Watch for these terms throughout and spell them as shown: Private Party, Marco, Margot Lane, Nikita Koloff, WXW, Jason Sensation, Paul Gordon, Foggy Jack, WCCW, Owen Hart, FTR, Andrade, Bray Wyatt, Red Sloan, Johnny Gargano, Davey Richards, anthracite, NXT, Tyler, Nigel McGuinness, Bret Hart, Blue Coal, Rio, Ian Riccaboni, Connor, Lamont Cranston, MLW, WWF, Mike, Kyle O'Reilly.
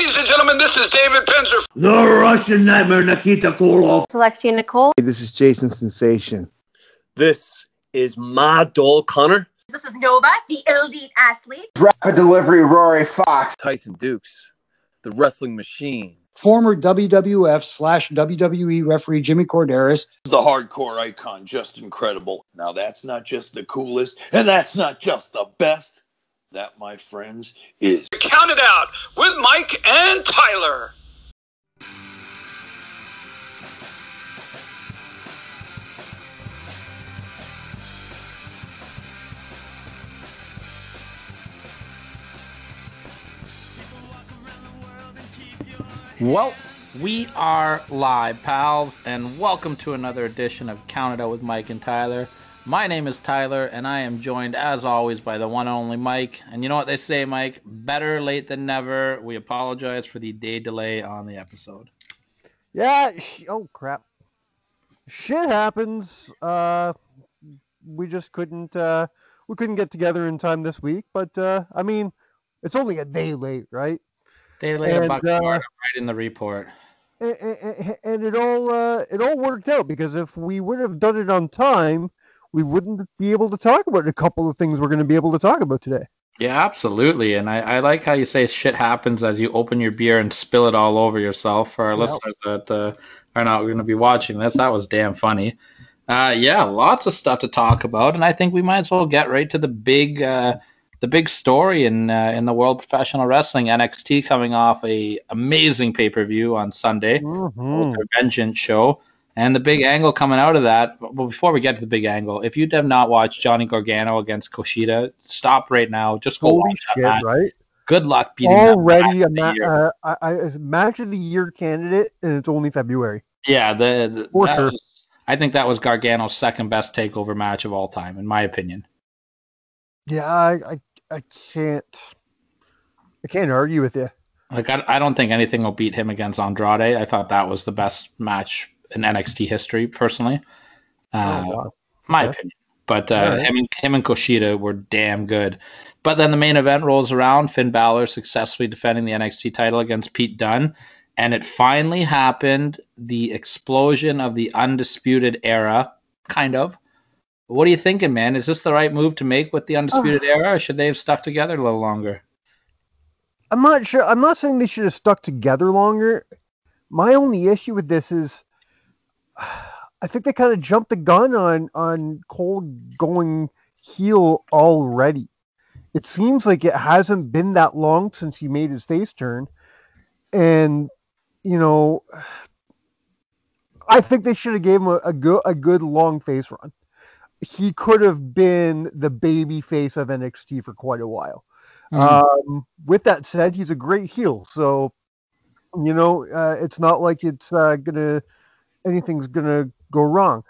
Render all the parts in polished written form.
Ladies and gentlemen, this is David Penzer. The Russian Nightmare, Nikita Koloff. Alexia Nicole. Hey, this is Jason Sensation. This is my doll, Connor. This is Nova, the elite athlete. Rapid delivery, Rory Fox. Tyson Dukes, the wrestling machine. Former WWF/WWE referee Jimmy Corderas. The hardcore icon, just incredible. Now that's not just the coolest, and that's not just the best. That, my friends, is Count It Out with Mike and Tyler. Well, we are live, pals, and welcome to another edition of Count It Out with Mike and Tyler. My name is Tyler, and I am joined, as always, by the one and only Mike. And you know what they say, Mike? Better late than never. We apologize for the day delay on the episode. Yeah. Oh, crap. Shit happens. We just couldn't. We couldn't get together in time this week. But I mean, it's only a day late, right? Day late, and, right in the report. And it all worked out, because if we would have done it on time, we wouldn't be able to talk about a couple of things we're going to be able to talk about today. Yeah, absolutely. And I like how you say shit happens as you open your beer and spill it all over yourself. For our listeners that are not going to be watching this, that was damn funny. Yeah, lots of stuff to talk about. And I think we might as well get right to the big story in the world of professional wrestling. NXT coming off an amazing pay-per-view on Sunday with their Vengeance show. And the big angle coming out of that, well, before we get to the big angle, if you have not watched Johnny Gargano against Kushida, stop right now. Just go watch that match. Right? Good luck beating that match. I match of the year candidate, and it's only February. Yeah, I think that was Gargano's second best takeover match of all time, in my opinion. Yeah, I can't argue with you. Like I don't think anything will beat him against Andrade. I thought that was the best match in NXT history, personally, my opinion. But him and Kushida were damn good. But then the main event rolls around. Finn Balor successfully defending the NXT title against Pete Dunne, and it finally happened. The explosion of the Undisputed Era, kind of. What are you thinking, man? Is this the right move to make with the Undisputed Era, or should they have stuck together a little longer? I'm not sure. I'm not saying they should have stuck together longer. My only issue with this is, I think they kind of jumped the gun on Cole going heel already. It seems like it hasn't been that long since he made his face turn. And, you know, I think they should have gave him a good long face run. He could have been the baby face of NXT for quite a while. Mm-hmm. With that said, he's a great heel. So, you know, it's not like it's anything's going to go wrong.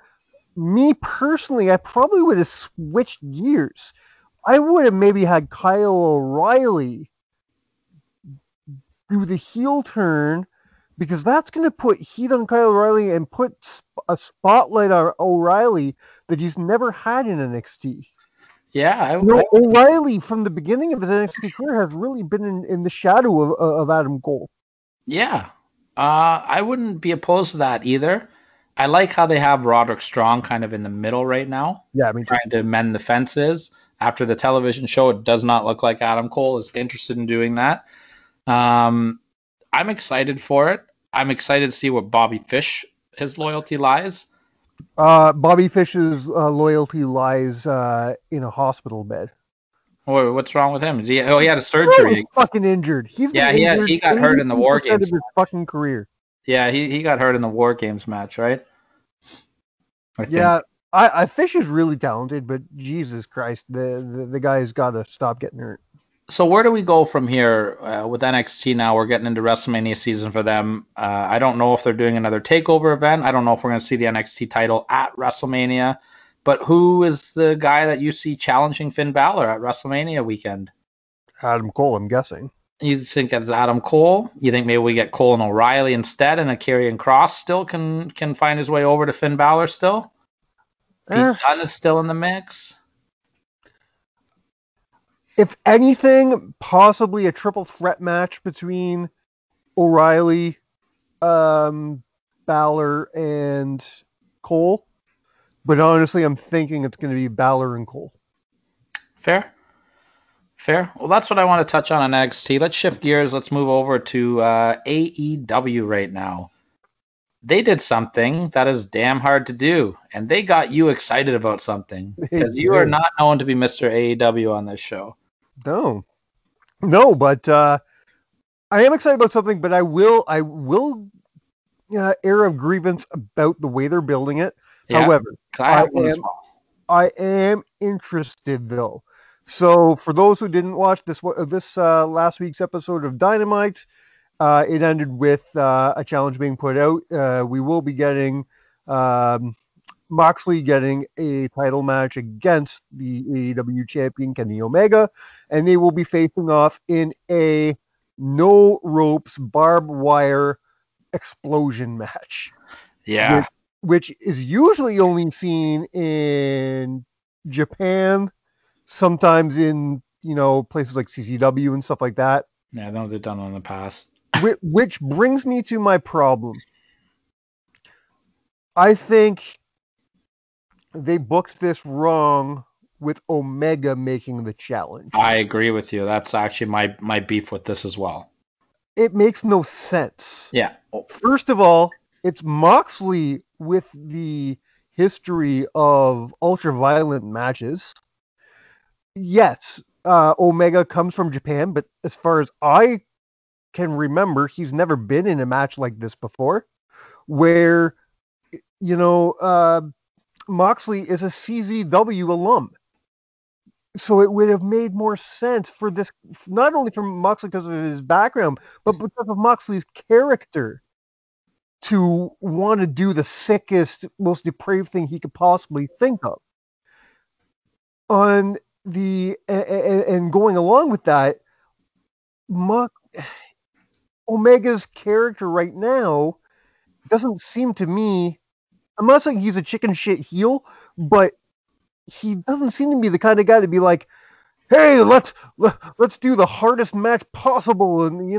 Me personally, I probably would have switched gears. I would have maybe had Kyle O'Reilly do the heel turn, because that's going to put heat on Kyle O'Reilly and put a spotlight on O'Reilly that he's never had in NXT. Yeah. O'Reilly, from the beginning of his NXT career, has really been in the shadow of Adam Cole. Yeah. I wouldn't be opposed to that either. I like how they have Roderick Strong kind of in the middle right now. Yeah, me too. Trying to mend the fences. After the television show, it does not look like Adam Cole is interested in doing that. I'm excited for it. I'm excited to see where Bobby Fish, his loyalty lies. Bobby Fish's loyalty lies in a hospital bed. Oh, what's wrong with him? He had a surgery. He's fucking injured. He got hurt in the War Games. His fucking career. Yeah, he got hurt in the War Games match, right? Fish is really talented, but Jesus Christ, the guy's got to stop getting hurt. So where do we go from here with NXT now? We're getting into WrestleMania season for them. I don't know if they're doing another takeover event. I don't know if we're going to see the NXT title at WrestleMania. But who is the guy that you see challenging Finn Balor at WrestleMania weekend? Adam Cole, I'm guessing. You think it's Adam Cole? You think maybe we get Cole and O'Reilly instead, and Karrion Kross still can find his way over to Finn Balor still? Pete Dunne is still in the mix. If anything, possibly a triple threat match between O'Reilly, Balor, and Cole. But honestly, I'm thinking it's going to be Balor and Cole. Fair. Fair. Well, that's what I want to touch on NXT. Let's shift gears. Let's move over to AEW right now. They did something that is damn hard to do, and they got you excited about something because you are not known to be Mr. AEW on this show. No, but I am excited about something, but I will air of grievance about the way they're building it. Yeah. However, I am interested though. So for those who didn't watch this last week's episode of Dynamite, it ended with a challenge being put out. We will be getting Moxley getting a title match against the AEW champion Kenny Omega, and they will be facing off in a no ropes barbed wire explosion match. Yeah, which is usually only seen in Japan, sometimes in places like CCW and stuff like that. Yeah, those are done in the past. Which brings me to my problem. I think they booked this wrong with Omega making the challenge. I agree with you. That's actually my beef with this as well. It makes no sense. Yeah. First of all, it's Moxley with the history of ultra-violent matches. Yes, Omega comes from Japan, but as far as I can remember, he's never been in a match like this before, where Moxley is a CZW alum, so it would have made more sense for this, not only from Moxley because of his background, but because of Moxley's character, to want to do the sickest, most depraved thing he could possibly think of. On the and going along with that, Omega's character right now doesn't seem to me, I'm not saying he's a chicken shit heel, but he doesn't seem to be the kind of guy to be like, hey, let's do the hardest match possible. And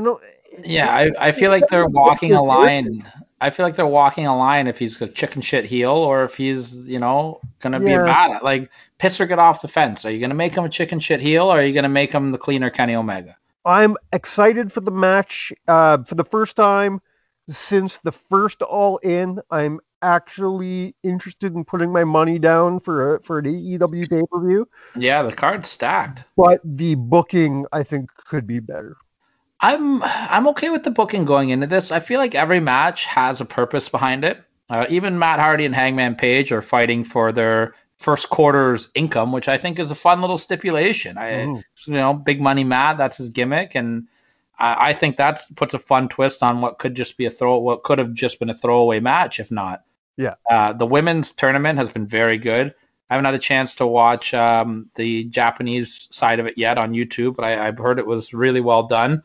yeah, I feel like they're walking a line. I feel like they're walking a line if he's a chicken shit heel or if he's, going to be bad at, like, piss or get off the fence. Are you going to make him a chicken shit heel, or are you going to make him the cleaner Kenny Omega? I'm excited for the match. For the first time since the first All In, I'm actually interested in putting my money down for an AEW pay-per-view. Yeah, the card's stacked. But the booking, I think, could be better. I'm okay with the booking going into this. I feel like every match has a purpose behind it. Even Matt Hardy and Hangman Page are fighting for their first quarter's income, which I think is a fun little stipulation. Big money Matt, that's his gimmick, and I think that puts a fun twist on what could have just been a throwaway match, if not. Yeah. The women's tournament has been very good. I haven't had a chance to watch the Japanese side of it yet on YouTube, but I've heard it was really well done.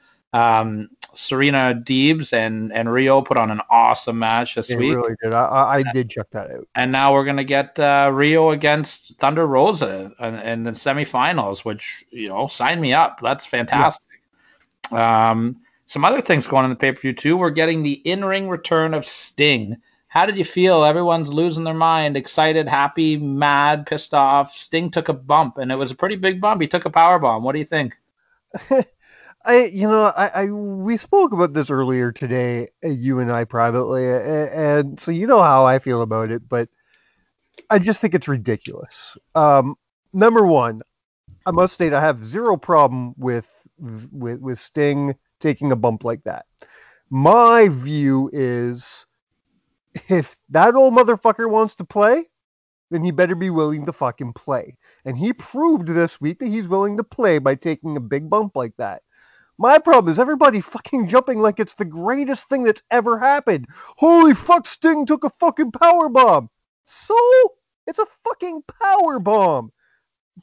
Serena Deebs and Rio put on an awesome match this week. Really did. I did check that out. And now we're going to get Rio against Thunder Rosa in the semifinals, which, sign me up. That's fantastic. Yeah. Some other things going on in the pay-per-view too. We're getting the in-ring return of Sting. How did you feel? Everyone's losing their mind, excited, happy, mad, pissed off. Sting took a bump, and it was a pretty big bump. He took a power bomb. What do you think? We spoke about this earlier today, you and I privately, and so you know how I feel about it, but I just think it's ridiculous. Number one, I must state I have zero problem with Sting taking a bump like that. My view is, if that old motherfucker wants to play, then he better be willing to fucking play. And he proved this week that he's willing to play by taking a big bump like that. My problem is everybody fucking jumping like it's the greatest thing that's ever happened. Holy fuck, Sting took a fucking powerbomb. So? It's a fucking powerbomb.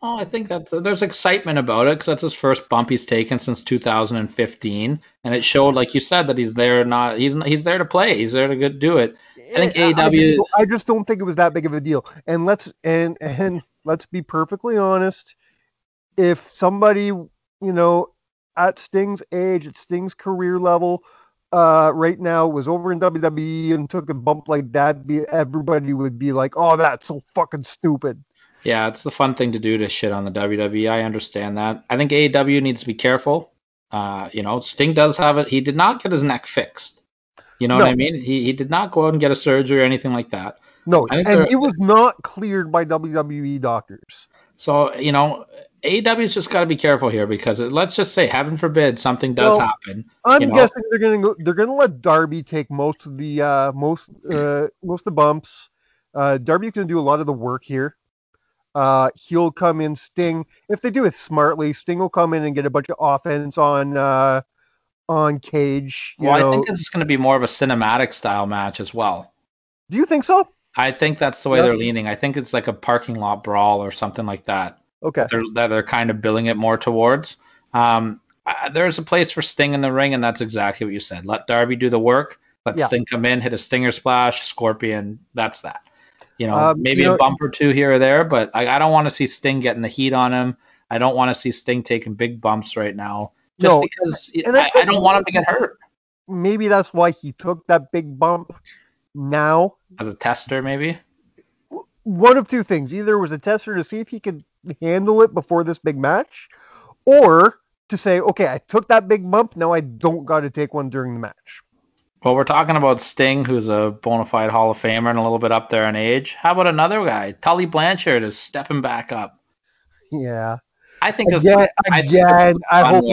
Oh, I think that there's excitement about it because that's his first bump he's taken since 2015. And it showed, like you said, that he's there he's there to play. He's there to do it. I think AEW... I just don't think it was that big of a deal. And let's be perfectly honest. If somebody, at Sting's age, at Sting's career level, right now was over in WWE and took a bump like that, everybody would be like, oh, that's so fucking stupid. Yeah, it's the fun thing to do, to shit on the WWE. I understand that. I think AEW needs to be careful. You know, Sting does have it. He did not get his neck fixed. You know what I mean? He did not go out and get a surgery or anything like that. No, and he was not cleared by WWE doctors. So, you know, AEW's just got to be careful here, because let's just say, heaven forbid, something does happen. I'm guessing they're gonna let Darby take most of the most of the bumps. Darby can do a lot of the work here. He'll come in. Sting, if they do it smartly, Sting will come in and get a bunch of offense on Cage. I think this is going to be more of a cinematic style match as well. Do you think so? I think that's the way they're leaning. I think it's like a parking lot brawl or something like that. Okay. They're kind of billing it more towards. There's a place for Sting in the ring, and that's exactly what you said. Let Darby do the work. Let Sting come in, hit a Stinger Splash, Scorpion. That's that. You know, maybe a bump or two here or there, but I don't want to see Sting getting the heat on him. I don't want to see Sting taking big bumps right now, just because I don't want him to get hurt. Maybe that's why he took that big bump now. As a tester, maybe? One of two things. Either it was a tester to see if he could handle it before this big match, or to say, okay, I took that big bump, now I don't got to take one during the match. Well, we're talking about Sting, who's a bona fide Hall of Famer and a little bit up there in age. How about another guy? Tully Blanchard is stepping back up. Yeah. I think I hope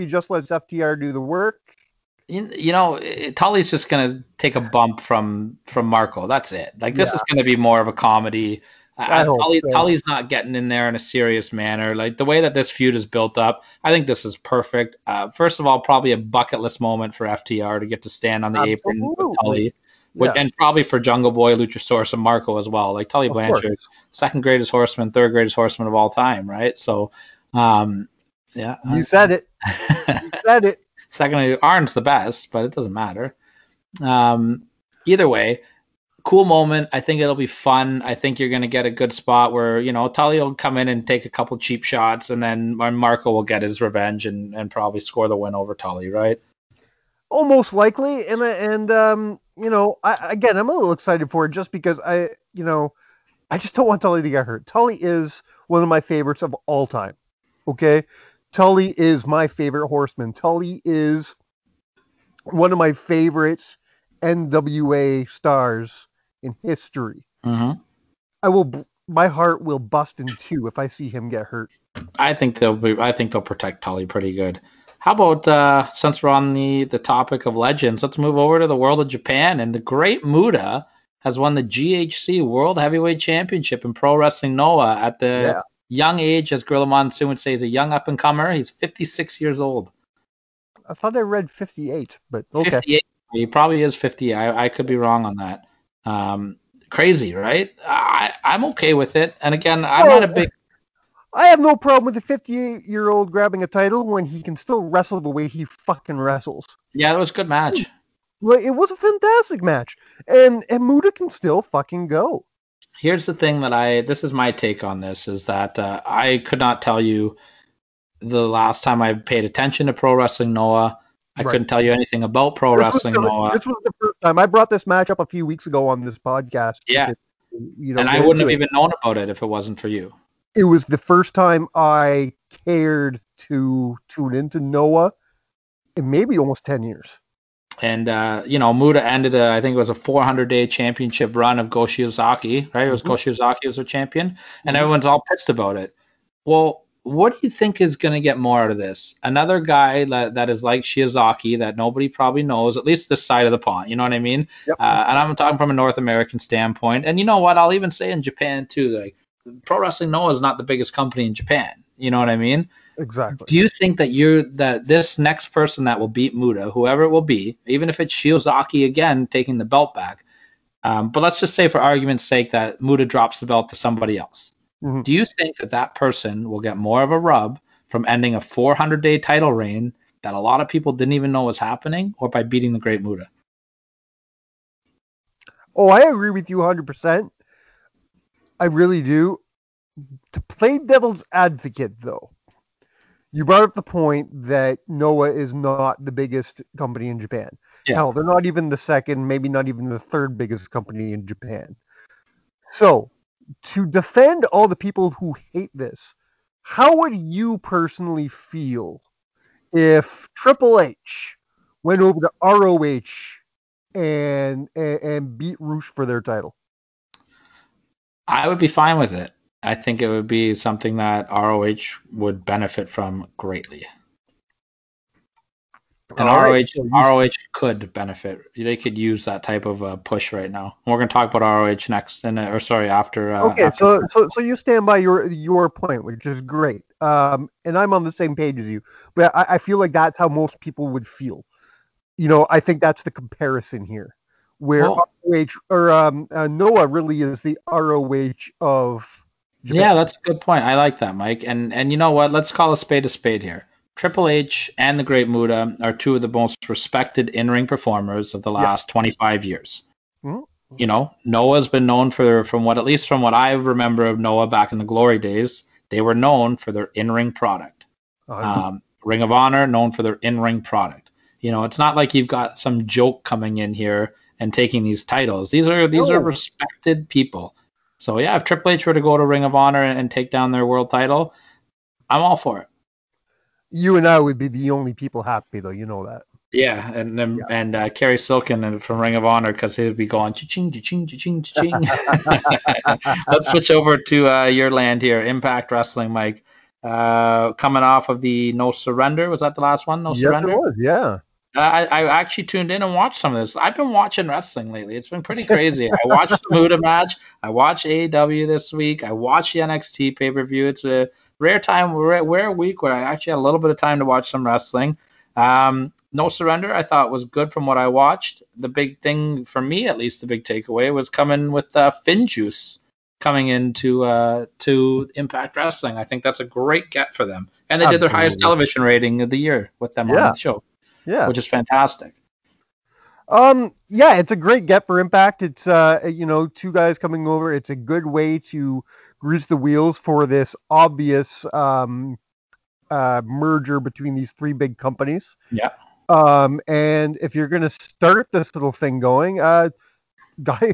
he just lets FTR do the work. You know, Tully's just going to take a bump from Marco. That's it. Like, this is going to be more of a comedy. Tully's not getting in there in a serious manner. Like, the way that this feud is built up, I think this is perfect. First of all, probably a bucket list moment for FTR to get to stand on the apron with Tully, and probably for Jungle Boy, Luchasaurus, and Marco as well. Like, Tully Blanchard, second greatest horseman, third greatest horseman of all time, right? So, yeah. You said it. You said it. Secondly, Arn's the best, but it doesn't matter. Either way, cool moment. I think it'll be fun. I think you're going to get a good spot where, you know, Tully will come in and take a couple cheap shots, and then Marco will get his revenge and probably score the win over Tully, right? Oh, most likely. And you know, again, I'm a little excited for it just because I just don't want Tully to get hurt. Tully is one of my favorites of all time. Okay. Tully is my favorite horseman. Tully is one of my favorites NWA stars in history. Mm-hmm. My heart will bust in two if I see him get hurt. I think they'll protect Tully pretty good. How about since we're on the topic of legends, let's move over to the world of Japan, and the Great Muta has won the GHC World Heavyweight Championship in Pro Wrestling Noah at the young age, as Gorilla Monsoon would say. He's a young up and comer. He's 56 years old. I thought I read 58, but okay. 58. He probably is 50. I could be wrong on that. Crazy, right? I'm okay with it. And again, I'm not a big... I have no problem with a 58-year-old grabbing a title when he can still wrestle the way he fucking wrestles. Yeah, it was a good match. It was a fantastic match. And Muta can still fucking go. Here's the thing that this is my take on this, is that I could not tell you the last time I paid attention to Pro Wrestling Noah. I couldn't tell you anything about Pro Wrestling Noah. This was the first time. I brought this match up a few weeks ago on this podcast. Yeah. And I wouldn't have even known about it if it wasn't for you. It was the first time I cared to tune into Noah in maybe almost 10 years. And, you know, Muta ended, I think it was a 400-day championship run of Go Shiozaki, right? It was Go Shiozaki as their champion. And everyone's all pissed about it. Well, what do you think is going to get more out of this? Another guy that is like Shiozaki that nobody probably knows, at least this side of the pond. You know what I mean? Yep. And I'm talking from a North American standpoint. And you know what? I'll even say in Japan too, like Pro Wrestling Noah is not the biggest company in Japan. You know what I mean? Exactly. Do you think that this next person that will beat Muta, whoever it will be, even if it's Shiozaki again taking the belt back, but let's just say for argument's sake that Muta drops the belt to somebody else. Mm-hmm. Do you think that person will get more of a rub from ending a 400-day title reign that a lot of people didn't even know was happening, or by beating the Great Muta? Oh, I agree with you 100%. I really do. To play devil's advocate, though, You brought up the point that Noah is not the biggest company in Japan. Yeah. Hell, they're not even the second, maybe not even the third biggest company in Japan. So, to defend all the people who hate this, how would you personally feel if Triple H went over to ROH and beat Rush for their title? I would be fine with it. I think it would be something that ROH would benefit from greatly. And ROH could benefit. They could use that type of push right now. We're going to talk about ROH next, after. So you stand by your point, which is great. And I'm on the same page as you, but I feel like that's how most people would feel. You know, I think that's the comparison here, where Noah really is the ROH of Japan. Yeah, that's a good point. I like that, Mike. And you know what? Let's call a spade here. Triple H and the Great Muta are two of the most respected in-ring performers of the last 25 years. Mm-hmm. You know, Noah's been known from what I remember of Noah back in the glory days, they were known for their in-ring product. Ring of Honor, known for their in-ring product. You know, it's not like you've got some joke coming in here and taking these titles. These are respected people. So yeah, if Triple H were to go to Ring of Honor and take down their world title, I'm all for it. You and I would be the only people happy, though. You know that. Yeah, and Kerry Silkin from Ring of Honor, because he'd be going cha-ching, cha-ching, cha-ching, cha-ching. Let's switch over to your land here, Impact Wrestling, Mike. Coming off of the No Surrender, was that the last one? No Surrender. Yes, it was. Yeah. I actually tuned in and watched some of this. I've been watching wrestling lately. It's been pretty crazy. I watched the Muta match. I watched AEW this week. I watched the NXT pay-per-view. It's a rare week where I actually had a little bit of time to watch some wrestling. No Surrender, I thought, was good from what I watched. The big thing for me, at least the big takeaway, was coming with Finn Juice coming into to Impact Wrestling. I think that's a great get for them. And they did their highest television rating of the year with them on the show. Yeah, which is fantastic. Yeah, it's a great get for Impact. It's two guys coming over. It's a good way to grease the wheels for this obvious merger between these three big companies. Yeah. And if you're gonna start this little thing going, guys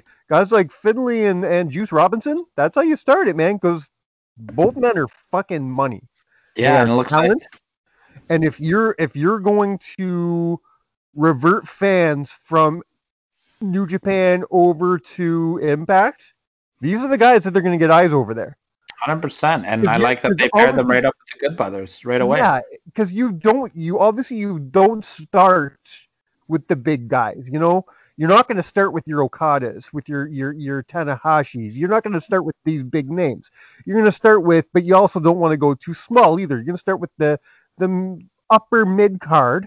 like Finlay and Juice Robinson, that's how you start it, man. Because both men are fucking money. Yeah, and it looks talent. And if you're going to revert fans from New Japan over to Impact, these are the guys that they're going to get eyes over there. 100%. And I like that they paired them right up with the Good Brothers right away. Yeah, because you don't start with the big guys. You know, you're not going to start with your Okadas, with your Tanahashis. You're not going to start with these big names. You're going to start with, but you also don't want to go too small either. You're going to start with the upper mid card,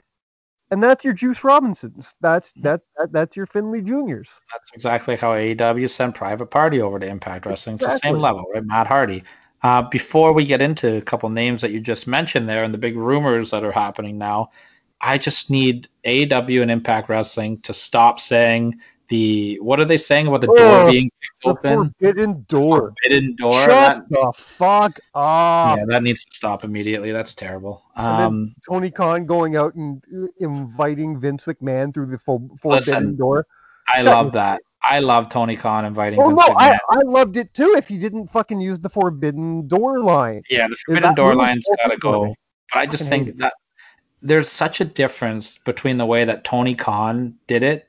and that's your Juice Robinsons. That's your Finlay Juniors. That's exactly how AEW sent Private Party over to Impact Wrestling. Exactly. It's the same level, right? Matt Hardy. Before we get into a couple names that you just mentioned there and the big rumors that are happening now, I just need AEW and Impact Wrestling to stop saying what are they saying about the door being open? Forbidden door. Shut the fuck up. Yeah, that needs to stop immediately. That's terrible. And Tony Khan going out and inviting Vince McMahon through the forbidden door. I love that. I love Tony Khan inviting Vince McMahon. I loved it too if you didn't fucking use the forbidden door line. Yeah, the forbidden door line's got to go. But I just think that there's such a difference between the way that Tony Khan did it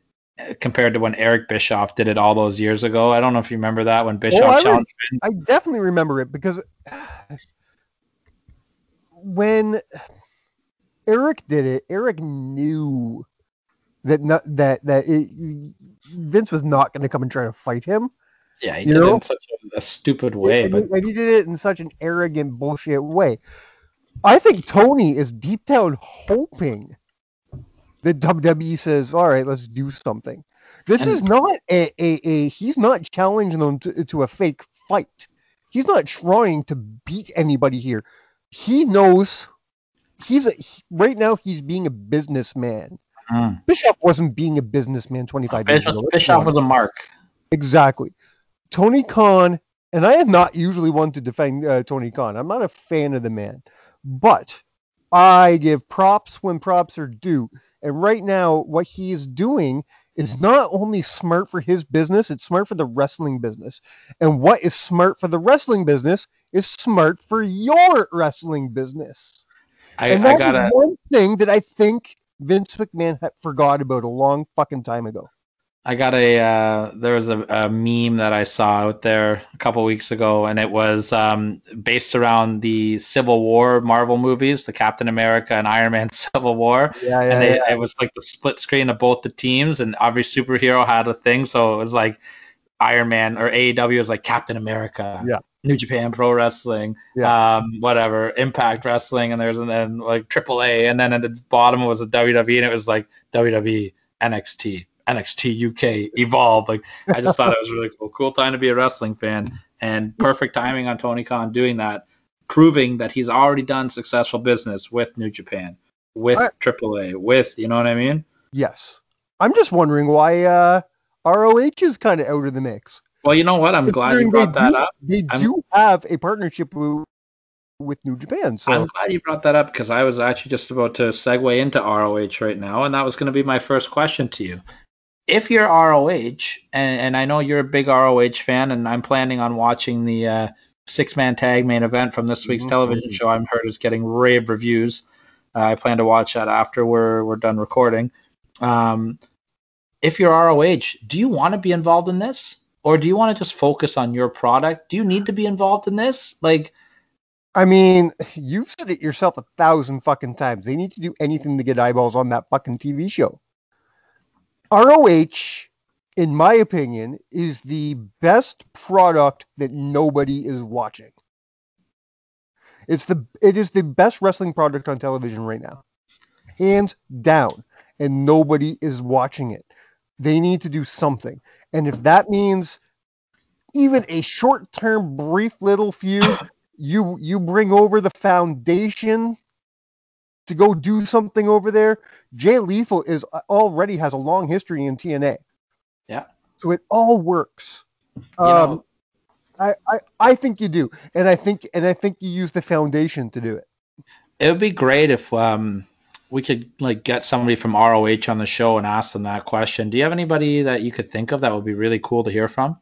compared to when Eric Bischoff did it all those years ago. I don't know if you remember that when Bischoff challenged Finn. I definitely remember it because when Eric did it, Eric knew that Vince was not going to come and try to fight him. Yeah, he did it in such a stupid way. And he did it in such an arrogant, bullshit way. I think Tony is deep down hoping the WWE says, all right, let's do something. He's not challenging them to a fake fight. He's not trying to beat anybody here. He knows right now he's being a businessman. Mm. Bischoff wasn't being a businessman 25 years ago. Bischoff was a mark. Exactly. Tony Khan, and I am not usually one to defend Tony Khan. I'm not a fan of the man, but I give props when props are due. And right now, what he is doing is not only smart for his business, it's smart for the wrestling business. And what is smart for the wrestling business is smart for your wrestling business. And that's one thing that I think Vince McMahon had forgot about a long fucking time ago. I got there was a meme that I saw out there a couple weeks ago, and it was based around the Civil War Marvel movies, the Captain America and Iron Man Civil War. It was like the split screen of both the teams, and every superhero had a thing. So it was like Iron Man, or AEW was like Captain America, New Japan Pro Wrestling, whatever, Impact Wrestling, and then like Triple A, and then at the bottom was a WWE, and it was like WWE, NXT. NXT UK Evolve. Like, I just thought it was really cool. Cool time to be a wrestling fan, and perfect timing on Tony Khan doing that, proving that he's already done successful business with New Japan, with AAA, with, you know what I mean? Yes. I'm just wondering why ROH is kind of out of the mix. Well, you know what? I'm glad you brought that up. They do have a partnership with New Japan. So I'm glad you brought that up, because I was actually just about to segue into ROH right now, and that was going to be my first question to you. If you're ROH, and I know you're a big ROH fan, and I'm planning on watching the six-man tag main event from this week's television show, I'm heard is getting rave reviews. I plan to watch that after we're done recording. If you're ROH, do you want to be involved in this? Or do you want to just focus on your product? Do you need to be involved in this? Like, I mean, you've said it yourself 1,000 fucking times. They need to do anything to get eyeballs on that fucking TV show. ROH, in my opinion, is the best product that nobody is watching. It is the best wrestling product on television right now. Hands down. And nobody is watching it. They need to do something. And if that means even a short-term, brief little feud, you bring over the Foundation to go do something over there. Jay Lethal already has a long history in TNA. Yeah. So it all works. I think you do. And I think you use the Foundation to do it. It would be great if we could like get somebody from ROH on the show and ask them that question. Do you have anybody that you could think of that would be really cool to hear from?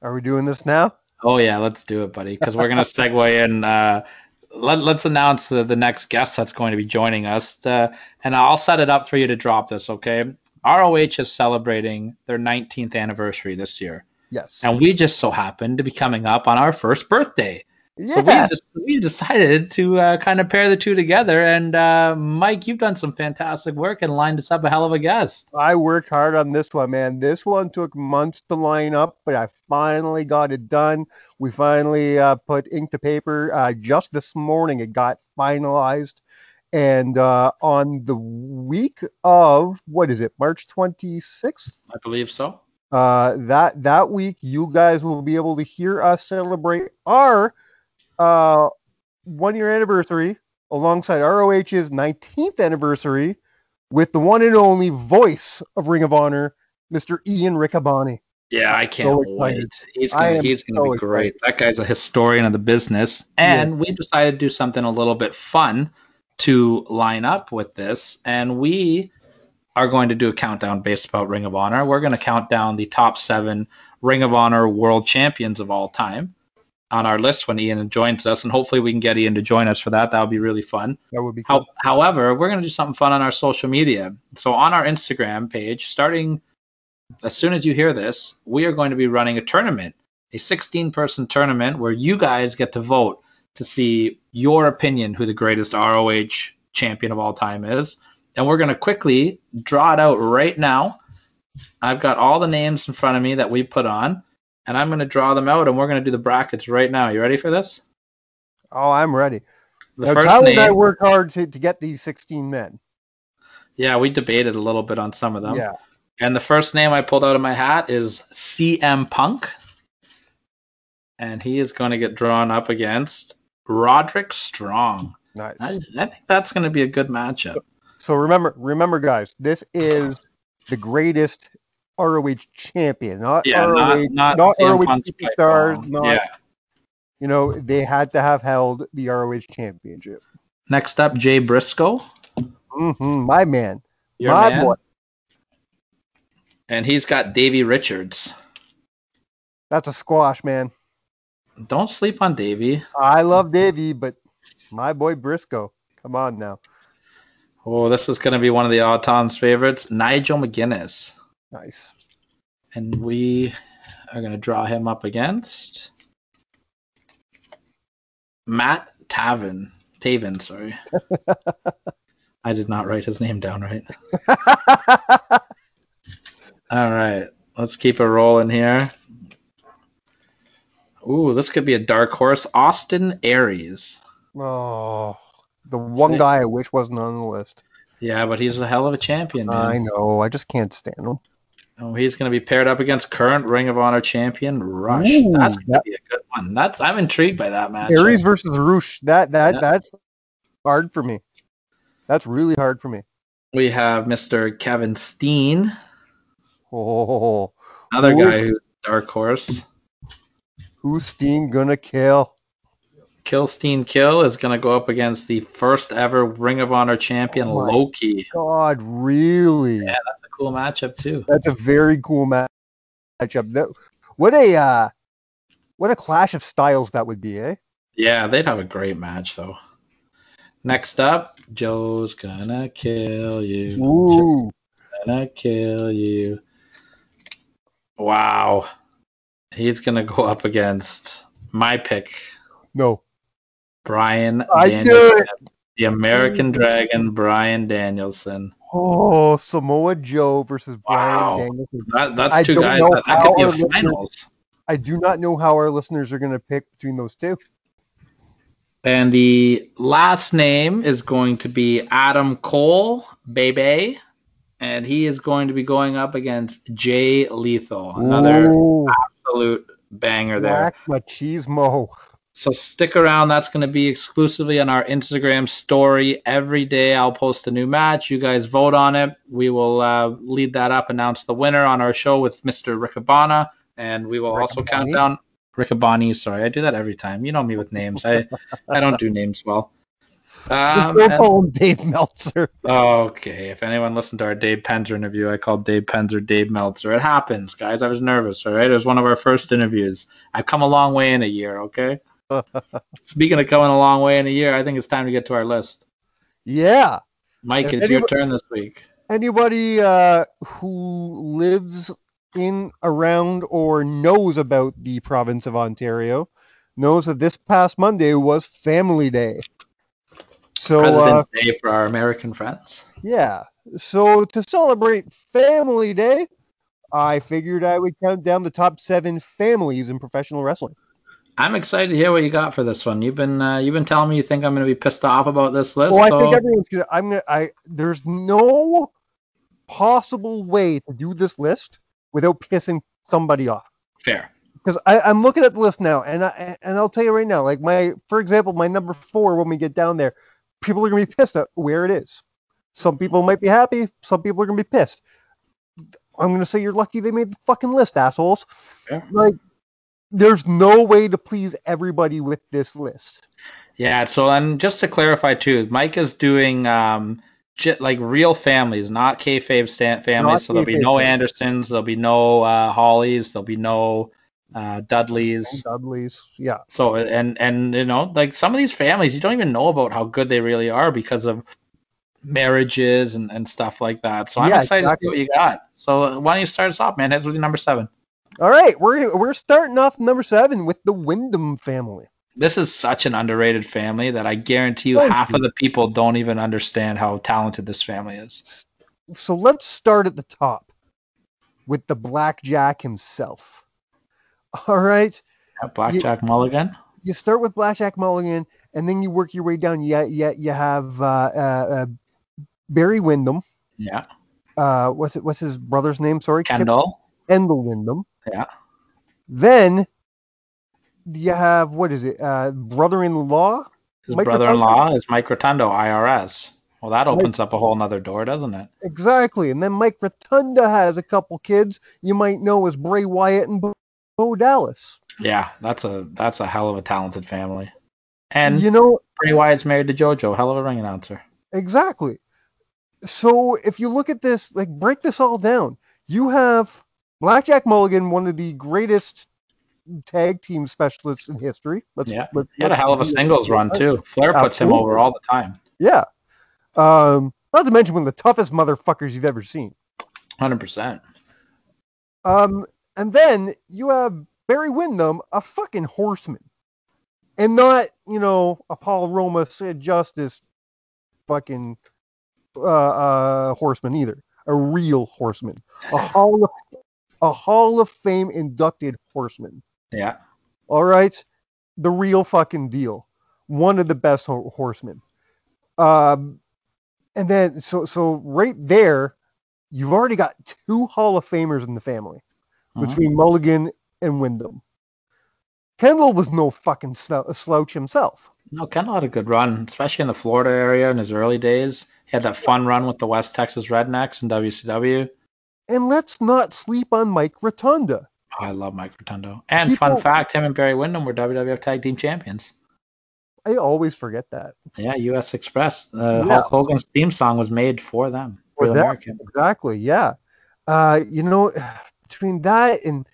Are we doing this now? Oh yeah, let's do it, buddy. Because we're gonna segue in. Let's announce the next guest that's going to be joining us. And I'll set it up for you to drop this, okay? ROH is celebrating their 19th anniversary this year. Yes. And we just so happened to be coming up on our first birthday. Yeah. So we decided to kind of pair the two together. And Mike, you've done some fantastic work and lined us up a hell of a guest. I worked hard on this one, man. This one took months to line up, but I finally got it done. We finally put ink to paper just this morning. It got finalized. And on the week of, what is it, March 26th? I believe so. That week, you guys will be able to hear us celebrate our 1 year anniversary alongside ROH's 19th anniversary with the one and only voice of Ring of Honor, Mr. Ian Riccaboni. Yeah, I can't wait. He's gonna be great. That guy's a historian of the business. And we decided to do something a little bit fun to line up with this. And we are going to do a countdown based about Ring of Honor. We're going to count down the top 7 Ring of Honor world champions of all time on our list when Ian joins us, and hopefully we can get Ian to join us for that. That would be really fun. That would be cool. However, we're going to do something fun on our social media. So on our Instagram page, starting as soon as you hear this, we are going to be running a tournament, a 16-person tournament where you guys get to vote to see your opinion who the greatest ROH champion of all time is. And we're going to quickly draw it out right now. I've got all the names in front of me that we put on. And I'm going to draw them out, and we're going to do the brackets right now. You ready for this? Oh, I'm ready. Tyler and I work hard to get these 16 men. Yeah, we debated a little bit on some of them. Yeah. And the first name I pulled out of my hat is CM Punk. And he is going to get drawn up against Roderick Strong. Nice. I think that's going to be a good matchup. So remember, guys, this is the greatest ROH champion, not ROH stars. You know, they had to have held the ROH championship. Next up, Jay Briscoe. Mm-hmm, my man. Your my man. Boy. And he's got Davey Richards. That's a squash, man. Don't sleep on Davey. I love Davey, but my boy Briscoe. Come on now. Oh, this is going to be one of the all-time's favorites. Nigel McGuinness. Nice. And we are going to draw him up against Matt Taven, sorry. I did not write his name down right. All right. Let's keep it rolling here. Ooh, this could be a dark horse. Austin Aries. Oh, the one guy I wish wasn't on the list. Yeah, but he's a hell of a champion, man. I know. I just can't stand him. Oh, he's going to be paired up against current Ring of Honor champion Rush. Ooh, that's going to be a good one. I'm intrigued by that match. Aries versus Rush. That's hard for me. That's really hard for me. We have Mr. Kevin Steen. Oh, another guy who's dark horse. Who's Steen gonna kill? Kill Steen Kill is gonna go up against the first ever Ring of Honor champion Loki. God, really? Yeah, that's a cool matchup too. That's a very cool matchup. That, what a clash of styles that would be, eh? Yeah, they'd have a great match though. Next up, Joe's gonna kill you. Ooh. Joe's gonna kill you. Wow. He's going to go up against my pick. No. Bryan Danielson. The American Dragon, Bryan Danielson. Oh, Samoa Joe versus Bryan Danielson. That's two guys that could be a finals. I do not know how our listeners are going to pick between those two. And the last name is going to be Adam Cole, baby. And he is going to be going up against Jay Lethal. Another... Ooh. Absolute banger there. Machismo. So stick around. That's going to be exclusively on our Instagram story every day. I'll post a new match. You guys vote on it. We will lead that up, announce the winner on our show with Mr. Riccabona, and we will also count down Riccaboni. Sorry, I do that every time. You know me with names. I don't do names well. Dave Meltzer. Okay, if anyone listened to our Dave Penzer interview, I called Dave Penzer Dave Meltzer. It happens, guys. I was nervous, all right? It was one of our first interviews. I've come a long way in a year, okay? Speaking of coming a long way in a year, I think it's time to get to our list. Yeah. Mike, if it's your turn this week. Anybody who lives in, around, or knows about the province of Ontario knows that this past Monday was Family Day. So, President's Day for our American friends. Yeah. So to celebrate Family Day, I figured I would count down the top 7 families in professional wrestling. I'm excited to hear what you got for this one. You've been telling me you think I'm going to be pissed off about this list. Well, so... I think everyone's gonna. There's no possible way to do this list without pissing somebody off. Fair. Because I'm looking at the list now, and I'll tell you right now, like for example, my number 4 when we get down there. People are going to be pissed at where it is. Some people might be happy. Some people are going to be pissed. I'm going to say you're lucky they made the fucking list, assholes. Yeah. Like, there's no way to please everybody with this list. Yeah, so and just to clarify, too, Mike is doing real families, not kayfabe families. Not so there'll be no Andersons. There'll be no Hollies. There'll be no... Dudleys, yeah. So and you know, like some of these families, you don't even know about how good they really are because of marriages and stuff like that. So I'm excited to see what you got. So why don't you start us off, man? Heads with your number 7. All right, we're starting off number 7 with the Wyndham family. This is such an underrated family that I guarantee you half of the people don't even understand how talented this family is. So let's start at the top with the Blackjack himself. All right. Blackjack Mulligan. You start with Blackjack Mulligan, and then you work your way down. You have Barry Windham. Yeah. What's his brother's name? Sorry, Kendall. Kendall Windham. Yeah. Then you have brother-in-law. His brother-in-law is Mike Rotundo, IRS. Well, that opens up a whole nother door, doesn't it? Exactly. And then Mike Rotunda has a couple kids you might know as Bray Wyatt and Bo Dallas. Yeah, that's a hell of a talented family. And you know, Bray Wyatt's married to JoJo. Hell of a ring announcer. Exactly. So if you look at this, like, break this all down. You have Blackjack Mulligan, one of the greatest tag team specialists in history. He had a hell of a singles run too. Flair puts him over all the time. Yeah. Not to mention one of the toughest motherfuckers you've ever seen. 100%. And then you have Barry Windham, a fucking horseman. And not, you know, a Paul Roma, Sid Justice fucking horseman either. A real horseman. A Hall of Fame inducted horseman. Yeah. All right? The real fucking deal. One of the best horsemen. And then, so right there, you've already got two Hall of Famers in the family. Mm-hmm. Between Mulligan and Wyndham. Kendall was no fucking slouch himself. No, Kendall had a good run, especially in the Florida area in his early days. He had that fun run with the West Texas Rednecks in WCW. And let's not sleep on Mike Rotunda. Oh, I love Mike Rotunda. And fun fact, him and Barry Windham were WWF Tag Team Champions. I always forget that. Yeah, US Express. Hulk Hogan's theme song was made for them. For them. Exactly, yeah. You know, between that and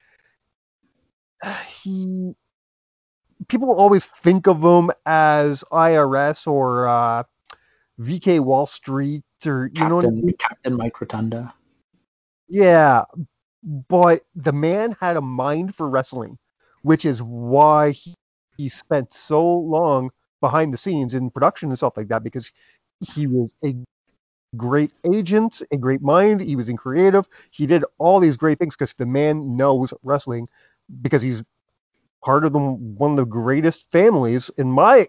people always think of him as IRS or VK Wall Street or Captain, you know what I mean? Captain Mike Rotunda. Yeah, but the man had a mind for wrestling, which is why he spent so long behind the scenes in production and stuff like that, because he was a great agent, a great mind. He was in creative. He did all these great things because the man knows wrestling, because he's part of one of the greatest families, in my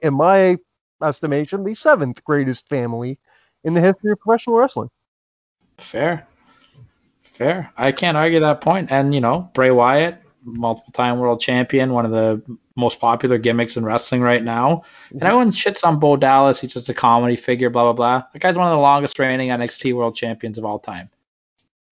estimation, the seventh greatest family in the history of professional wrestling. Fair. I can't argue that point. And, you know, Bray Wyatt, multiple-time world champion, one of the most popular gimmicks in wrestling right now. And everyone shits on Bo Dallas. He's just a comedy figure, blah, blah, blah. That guy's one of the longest-reigning NXT world champions of all time.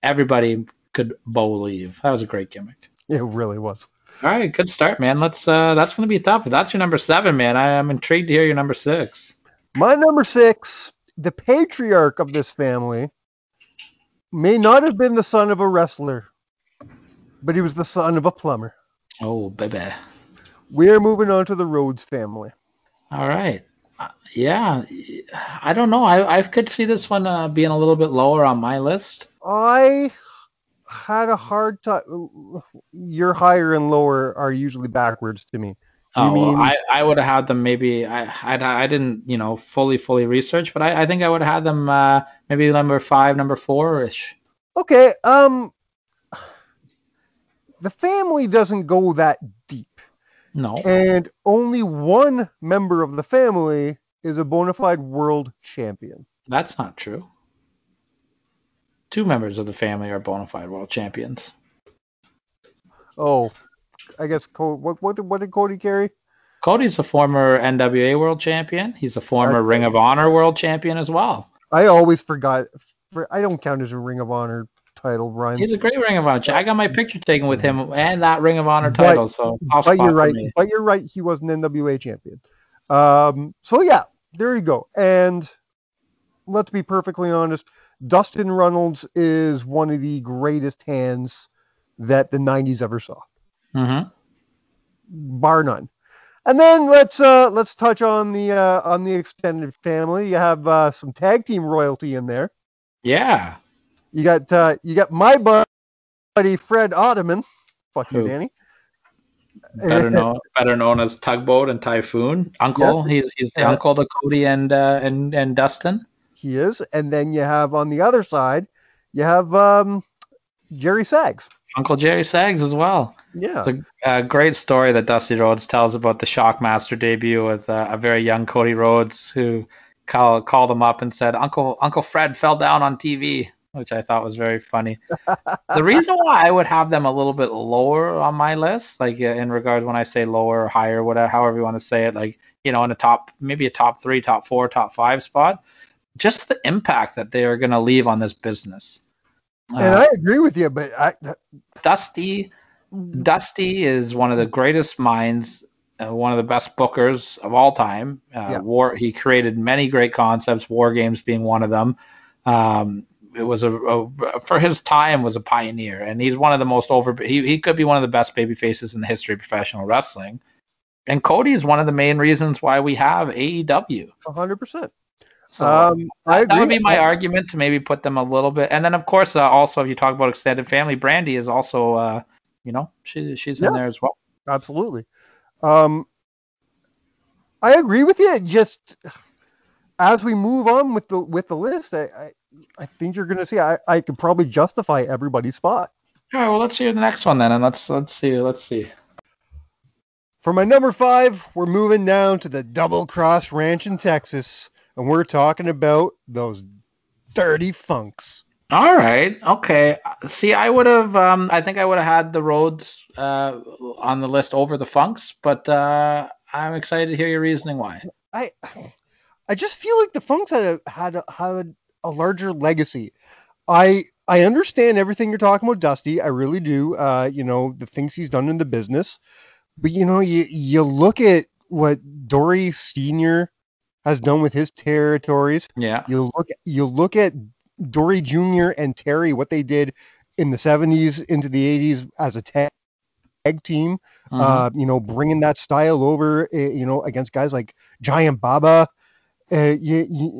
Everybody could believe. That was a great gimmick. It really was. All right, good start, man. Let's. That's going to be tough. That's your number 7, man. I am intrigued to hear your number 6. My number 6, the patriarch of this family, may not have been the son of a wrestler, but he was the son of a plumber. Oh, baby. We're moving on to the Rhodes family. All right. Yeah. I don't know. I could see this one being a little bit lower on my list. I had a hard time. Your higher and lower are usually backwards to me. I would have had them maybe. I didn't, you know, fully research, but I think I would have had them maybe number 5, number 4-ish. Okay. The family doesn't go that deep. No. And only one member of the family is a bona fide world champion. That's not true. 2 members of the family are bona fide world champions. Oh. I guess what did Cody carry? Cody's a former NWA world champion. He's a former Ring of Honor world champion as well. I always forgot. I don't count as a Ring of Honor title run. He's a great Ring of Honor. I got my picture taken with him and that Ring of Honor title. But you're right. He was an NWA champion. So yeah, there you go. And let's be perfectly honest. Dustin Runnels is one of the greatest hands that the 90s ever saw. Mm-hmm. Bar none. And then let's touch on the extended family. You have some tag team royalty in there. Yeah, you got my buddy Fred Ottoman, fuck you, Danny. Better known as Tugboat and Typhoon. Uncle, yeah. He's the uncle to Cody and Dustin. He is. And then you have on the other side, you have Jerry Sags. Uncle Jerry Sags as well. Yeah. It's a great story that Dusty Rhodes tells about the Shockmaster debut with a very young Cody Rhodes, who called him up and said, Uncle Fred fell down on TV, which I thought was very funny. The reason why I would have them a little bit lower on my list, like in regards when I say lower or higher, whatever, however you want to say it, like, you know, in maybe a top 3, top 4, top 5 spot, just the impact that they are going to leave on this business. And I agree with you, but Dusty is one of the greatest minds one of the best bookers of all time. He created many great concepts, War Games being one of them. It was for his time, was a pioneer, and he's one of the most he could be one of the best baby faces in the history of professional wrestling. And Cody is one of the main reasons why we have AEW. 100%. So I agree. That would be my argument to maybe put them a little bit. And then, of course, also, if you talk about extended family, Brandy is also, she's in there as well. Absolutely. I agree with you. Just as we move on with the list, I think you're going to see I could probably justify everybody's spot. All right, well, let's hear the next one then, and let's see. For my number 5, we're moving down to the Double Cross Ranch in Texas, and we're talking about those dirty funks. All right, okay. See, I would have, I think I would have had the Rhodes on the list over the funks, but I'm excited to hear your reasoning why. I just feel like the funks had a larger legacy. I understand everything you're talking about, Dusty. I really do. The things he's done in the business, but you look at what Dory Sr. has done with his territories. Yeah. You look at Dory Jr. and Terry, what they did in the 70s into the 80s as a tag team. Mm-hmm. Bringing that style over. Against guys like Giant Baba. Wrestling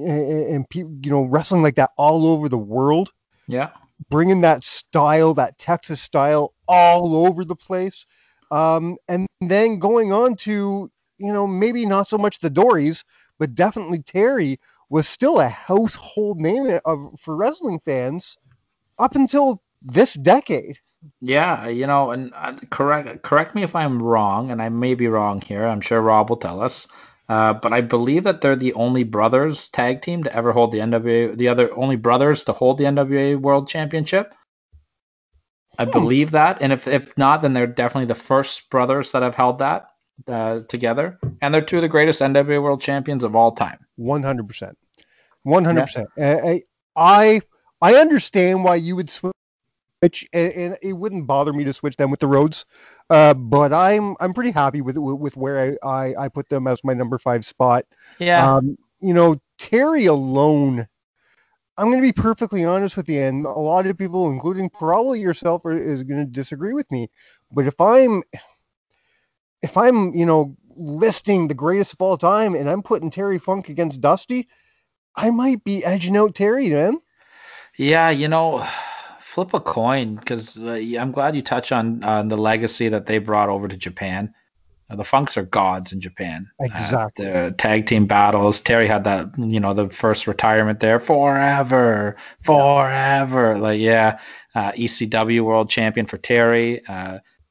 like that all over the world. Yeah, bringing that style, that Texas style, all over the place, and then going on to maybe not so much the Dorys, but definitely Terry was still a household name for wrestling fans up until this decade. Yeah, and correct me if I'm wrong, and I may be wrong here. I'm sure Rob will tell us. But I believe that they're the only brothers tag team to ever hold the NWA, the NWA World Championship. I believe that. And if not, then they're definitely the first brothers that have held that together. And they're two of the greatest NWA World Champions of all time. 100%. 100%. Yeah. I understand why you would switch, and it wouldn't bother me to switch them with the Rhodes, but I'm pretty happy with where I put them as my number 5 spot. Yeah, Terry alone, I'm going to be perfectly honest with you, and a lot of people, including probably yourself, is going to disagree with me. But if I'm listing the greatest of all time, and I'm putting Terry Funk against Dusty, I might be edging out Terry, man. Yeah, Flip a coin, because I'm glad you touch on the legacy that they brought over to Japan. The Funks are gods in Japan. Exactly. Their tag team battles. Terry had that, the first retirement there. Forever. Yeah. Like, yeah. ECW world champion for Terry.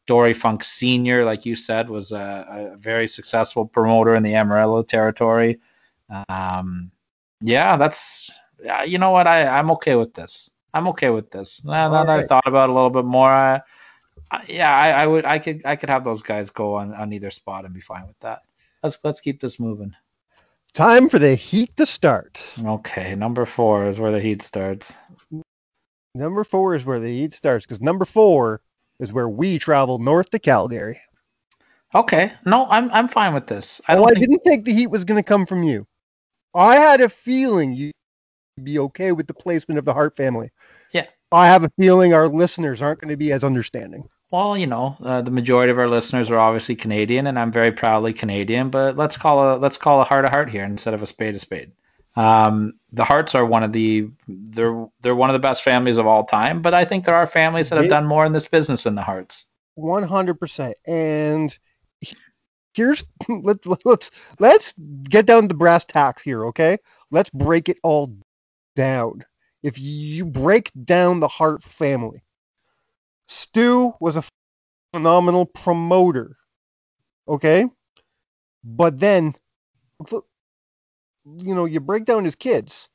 Dory Funk Sr., like you said, was a very successful promoter in the Amarillo territory. Yeah, that's... you know what? I'm okay with this. Now that I thought about it a little bit more, I could have those guys go on either spot and be fine with that. Let's keep this moving. Time for the heat to start. Okay, number 4 is where the heat starts. Because number 4 is where we travel north to Calgary. Okay, no, I'm fine with this. I didn't think the heat was going to come from you. I had a feeling you. Be okay with the placement of the Hart family. Yeah. I have a feeling our listeners aren't going to be as understanding. Well, the majority of our listeners are obviously Canadian, and I'm very proudly Canadian, but let's call a heart a heart here instead of a spade a spade. The Harts are they're one of the best families of all time, but I think there are families that have done more in this business than the Harts. 100%. And here's let's get down to brass tacks here, okay? Let's break it all down. If you break down the Hart family, Stu was a phenomenal promoter, okay? But then, you break down his kids.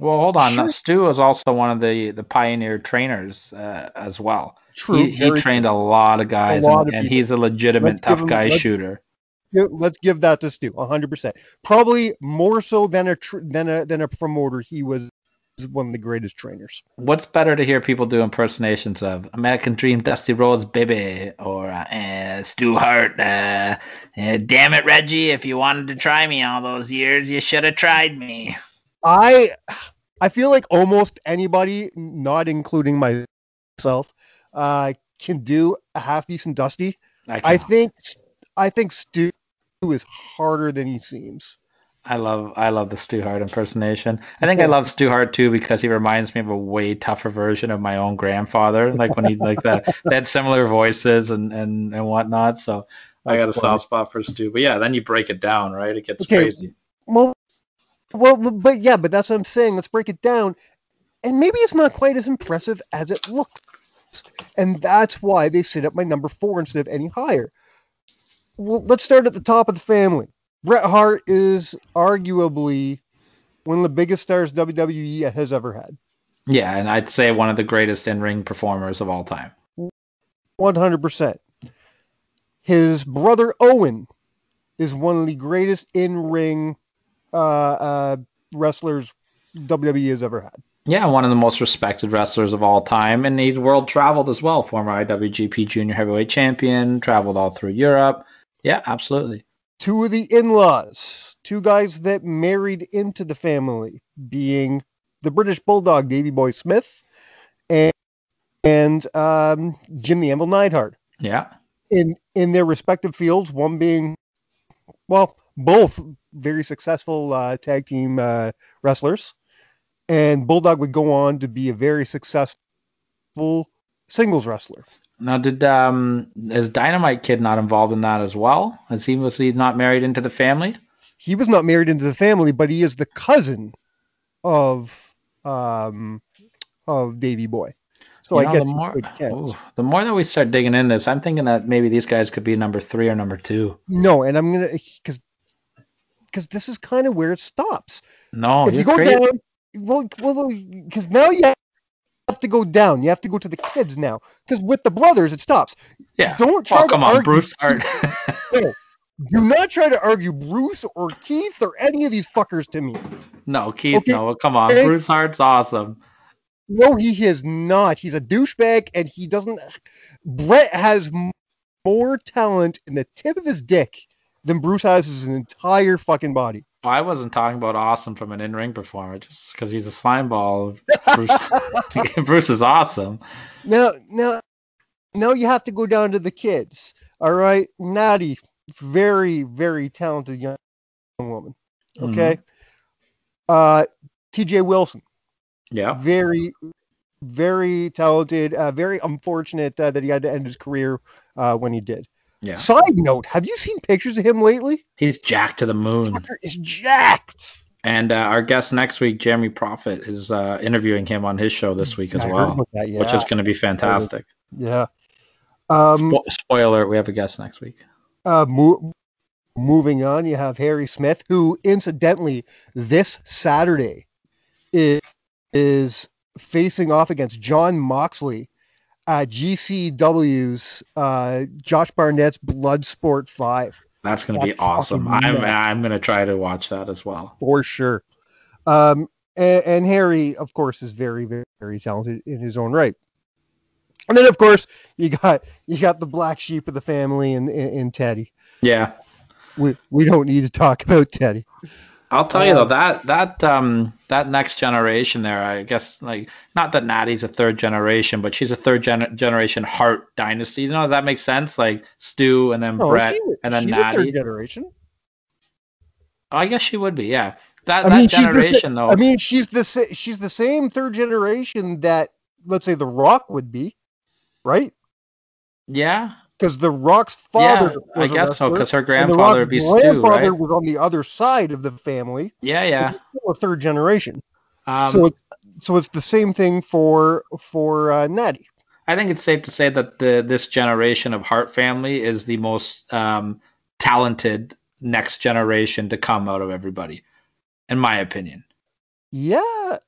Well, hold on. Sure. Now, Stu was also one of the pioneer trainers as well. True. He trained a lot of guys, and he's a legitimate tough guy shooter. Let's give that to Stu, 100%. Probably more so than a promoter. He was one of the greatest trainers. What's better to hear people do impersonations of? American Dream, Dusty Rhodes, baby, or Guevara, Stu Hart. Damn it, Reggie! If you wanted to try me all those years, you should have tried me. I feel like almost anybody, not including myself, can do a half decent Dusty. I think Stu is harder than he seems. I love the Stu Hart impersonation. I think I love Stu Hart too because he reminds me of a way tougher version of my own grandfather. Like when he like that, they had similar voices and whatnot. So I got a soft spot for Stu. But yeah, then you break it down, right? It gets crazy. Well, but yeah, but that's what I'm saying. Let's break it down, and maybe it's not quite as impressive as it looks, and that's why they sit at my number 4 instead of any higher. Well, let's start at the top of the family. Bret Hart is arguably one of the biggest stars WWE has ever had. Yeah, and I'd say one of the greatest in-ring performers of all time. 100%. His brother Owen is one of the greatest in-ring wrestlers WWE has ever had. Yeah, one of the most respected wrestlers of all time, and he's world-traveled as well. Former IWGP Junior Heavyweight Champion, traveled all through Europe. Yeah, absolutely. Two of the in-laws, two guys that married into the family, being the British Bulldog, Davey Boy Smith, and Jim the Anvil Neidhart. Yeah. In their respective fields, one being, well, both very successful tag team wrestlers. And Bulldog would go on to be a very successful singles wrestler. Now, is Dynamite Kid not involved in that as well? Was he not married into the family? He was not married into the family, but he is the cousin of Davey Boy. So you know, I guess the more that we start digging in this, I'm thinking that maybe these guys could be number 3 or number 2. No, and I'm gonna because this is kind of where it stops. No, if you go crazy. Down, well, because now you have to go down. You have to go to the kids now, because with the brothers it stops. Yeah. Don't try to argue. Bruce Hart. Do not try to argue Bruce or Keith or any of these fuckers to me. No, Keith. Okay? No, come on. Okay. Bruce Hart's awesome. No, he is not. He's a douchebag, and he doesn't. Brett has more talent in the tip of his dick than Bruce has his entire fucking body. I wasn't talking about awesome from an in-ring performer, just because he's a slime ball. Bruce. Bruce is awesome. Now you have to go down to the kids. All right, Natty, very, very talented young woman. Okay, T.J. Wilson. Yeah, very, very talented. Very unfortunate that he had to end his career when he did. Yeah. Side note, have you seen pictures of him lately? He's jacked to the moon. He's jacked. And our guest next week, Jeremy Prophet, is interviewing him on his show this week as well, which is going to be fantastic. Yeah. Spoiler, we have a guest next week. Moving on, you have Harry Smith, who incidentally this Saturday is facing off against John Moxley. GCW's Josh Barnett's Bloodsport 5. That's going to be awesome. I'm going to try to watch that as well for sure. And Harry, of course, is very, very, very talented in his own right. And then, of course, you got the black sheep of the family and Teddy. Yeah, we don't need to talk about Teddy. I'll tell you though that next generation there, I guess, like, not that Natty's a third generation, but she's a third generation Hart dynasty. You know, that makes sense. Like Stu and then Brett and then Natty. A third generation. I guess she would be, yeah. That generation though. I mean, she's the same third generation that, let's say, The Rock would be, right? Yeah. Because The Rock's father, I guess so. Because her grandfather would be Stu, right? Grandfather was on the other side of the family. Yeah. Still a third generation. So it's the same thing for Natty. I think it's safe to say that this generation of Hart family is the most talented next generation to come out of everybody, in my opinion. Yeah.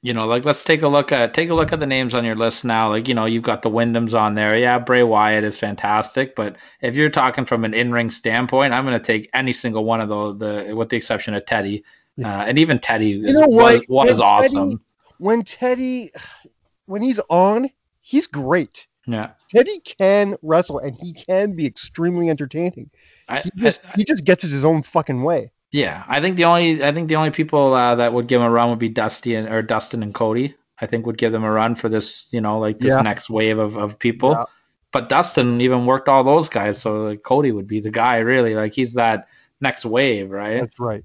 You know, like, let's take a look at the names on your list now. Like, you know, you've got the Wyndhams on there. Yeah, Bray Wyatt is fantastic, but if you're talking from an in-ring standpoint, I'm going to take any single one of those, with the exception of Teddy, and even Teddy. What is awesome? When Teddy, when he's on, he's great. Yeah. Teddy can wrestle, and he can be extremely entertaining. He just gets it his own fucking way. Yeah, I think the only people that would give him a run would be Dustin and Cody. I think would give them a run for this, next wave of people. Yeah. But Dustin even worked all those guys, so Cody would be the guy, really. Like, he's that next wave, right? That's right.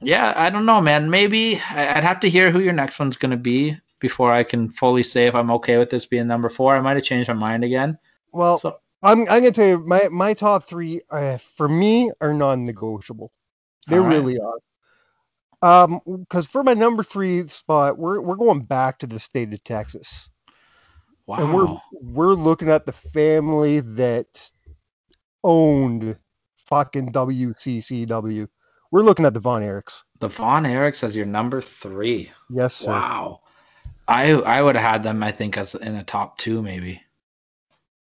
Yeah, I don't know, man. Maybe I'd have to hear who your next one's going to be before I can fully say if I'm okay with this being number 4. I might have changed my mind again. Well, so, I'm going to tell you, my top 3 for me are non-negotiable. They really are. Because for my number 3 spot, we're going back to the state of Texas. Wow. And we're looking at the family that owned fucking WCCW. We're looking at the Von Erichs. The Von Erichs as your number 3. Yes, sir. Wow. I would have had them, I think, as in the top 2, maybe.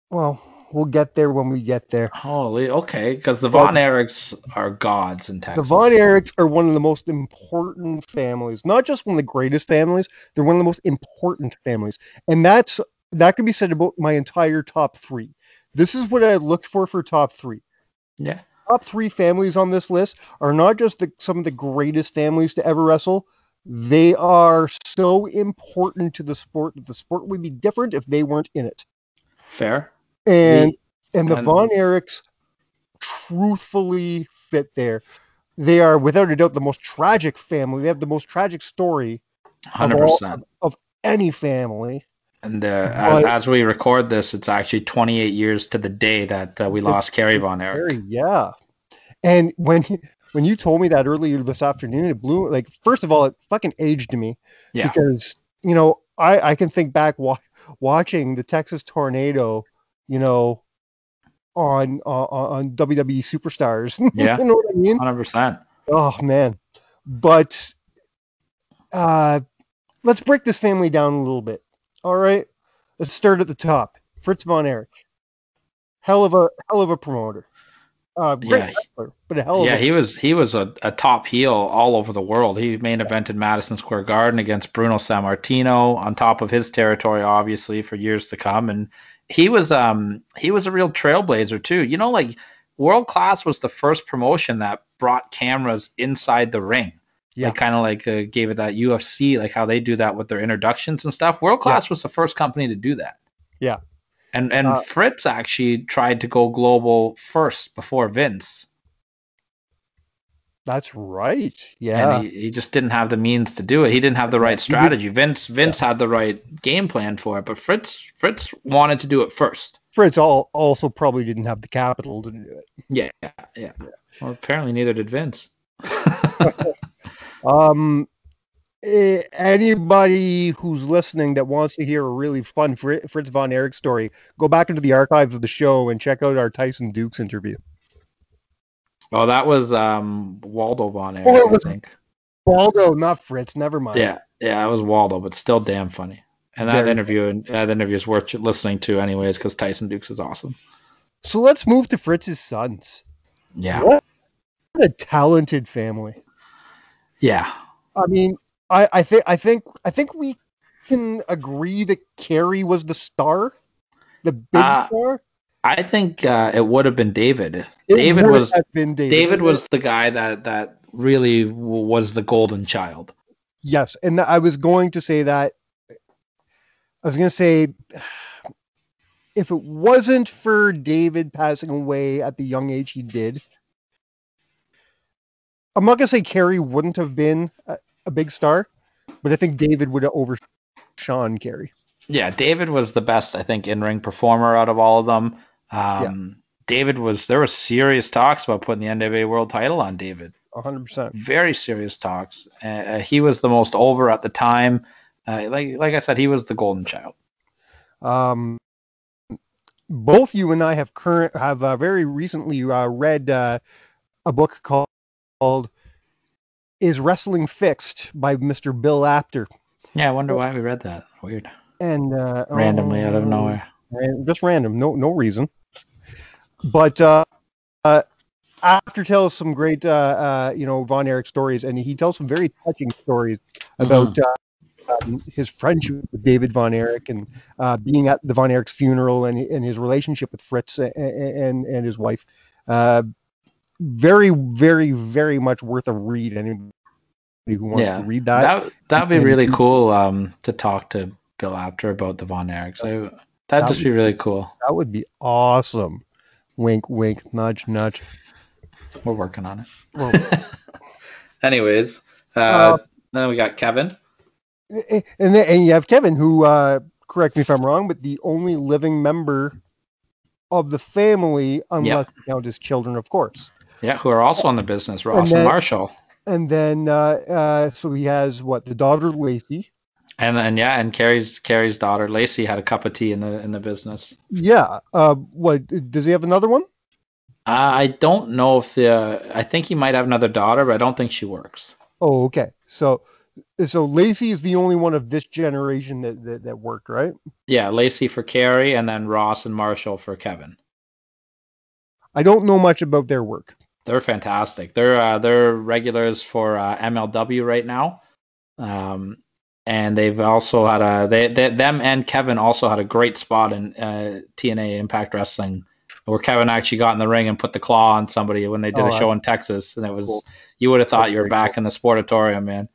Well, we'll get there when we get there. Holy, okay, because the Von Erichs are gods in Texas. The Von Erichs are one of the most important families, not just one of the greatest families. They're one of the most important families, and that can be said about my entire top 3. This is what I looked for top 3. Yeah, top 3 families on this list are not just some of the greatest families to ever wrestle. They are so important to the sport that the sport would be different if they weren't in it. Fair. And the Von Erichs truthfully fit there. They are, without a doubt, the most tragic family. They have the most tragic story 100%. Of any family. And as we record this, it's actually 28 years to the day that we lost Kerry Von Erich. Yeah. And when you told me that earlier this afternoon, it blew, like, first of all, it fucking aged me. Yeah. Because, I can think back watching the Texas tornado, on WWE Superstars. Yeah. You know what I mean? 100%. Oh, man. But let's break this family down a little bit. All right. Let's start at the top. Fritz Von Erich. Hell of a promoter. Great wrestler, but a hell of a... he was a top heel all over the world. He main evented Madison Square Garden against Bruno Sammartino on top of his territory, obviously, for years to come. And he was a real trailblazer too. World Class was the first promotion that brought cameras inside the ring. Yeah. They kind of gave it that UFC, like how they do that with their introductions and stuff. World Class was the first company to do that. Yeah. And Fritz actually tried to go global first before Vince. That's right. Yeah. And he just didn't have the means to do it. He didn't have the right strategy. Vince had the right game plan for it, but Fritz wanted to do it first. Fritz also probably didn't have the capital to do it. Yeah. Yeah. Well, apparently neither did Vince. Anybody who's listening that wants to hear a really fun Fritz Von Erich story, go back into the archives of the show and check out our Tyson Dukes interview. Oh, that was Waldo Von Erich, I think. Waldo, not Fritz. Never mind. Yeah, it was Waldo, but still damn funny. And that interview is worth listening to anyways, because Tyson Dukes is awesome. So let's move to Fritz's sons. Yeah. What a talented family. Yeah. I mean... I think we can agree that Kerry was the star, the big star. I think it would have been David. David was the guy that really was the golden child. Yes, and I was going to say that. I was going to say, if it wasn't for David passing away at the young age he did, I'm not going to say Kerry wouldn't have been a big star, but I think David would have overshone Kerry. Yeah, David was the best, I think, in-ring performer out of all of them. There were serious talks about putting the NWA world title on David. 100%. Very serious talks. He was the most over at the time. Like I said, he was the golden child. Both you and I have very recently read a book called Is Wrestling Fixed by Mr. Bill Apter. Yeah, I wonder why we read that. Weird. And randomly out of nowhere. Just random, no reason. But Apter tells some great Von Erich stories, and he tells some very touching stories about his friendship with David Von Erich, and being at the Von Erich's funeral, and his relationship with Fritz and his wife. Very, very, very much worth a read. Anybody who wants to read that. That would be really cool to talk to Bill Apter about the Von Erichs. So that'd just be really cool. That would be awesome. Wink, wink, nudge, nudge. We're working on it. Well, anyways, then we got Kevin. And you have Kevin, who, correct me if I'm wrong, but the only living member of the family, unless you count his children, of course. Yeah, who are also in the business, Ross and Marshall. And then, so he has, the daughter, Lacey. And Carrie's daughter, Lacey, had a cup of tea in the business. Yeah. Does he have another one? I don't know if I think he might have another daughter, but I don't think she works. Oh, okay. So Lacey is the only one of this generation that worked, right? Yeah, Lacey for Carrie, and then Ross and Marshall for Kevin. I don't know much about their work. They're fantastic. They're regulars for MLW right now, and they've also had them and Kevin also had a great spot in TNA Impact Wrestling, where Kevin actually got in the ring and put the claw on somebody when they did a show in Texas. And it was, cool. You would have thought you were back in the Sportatorium, man.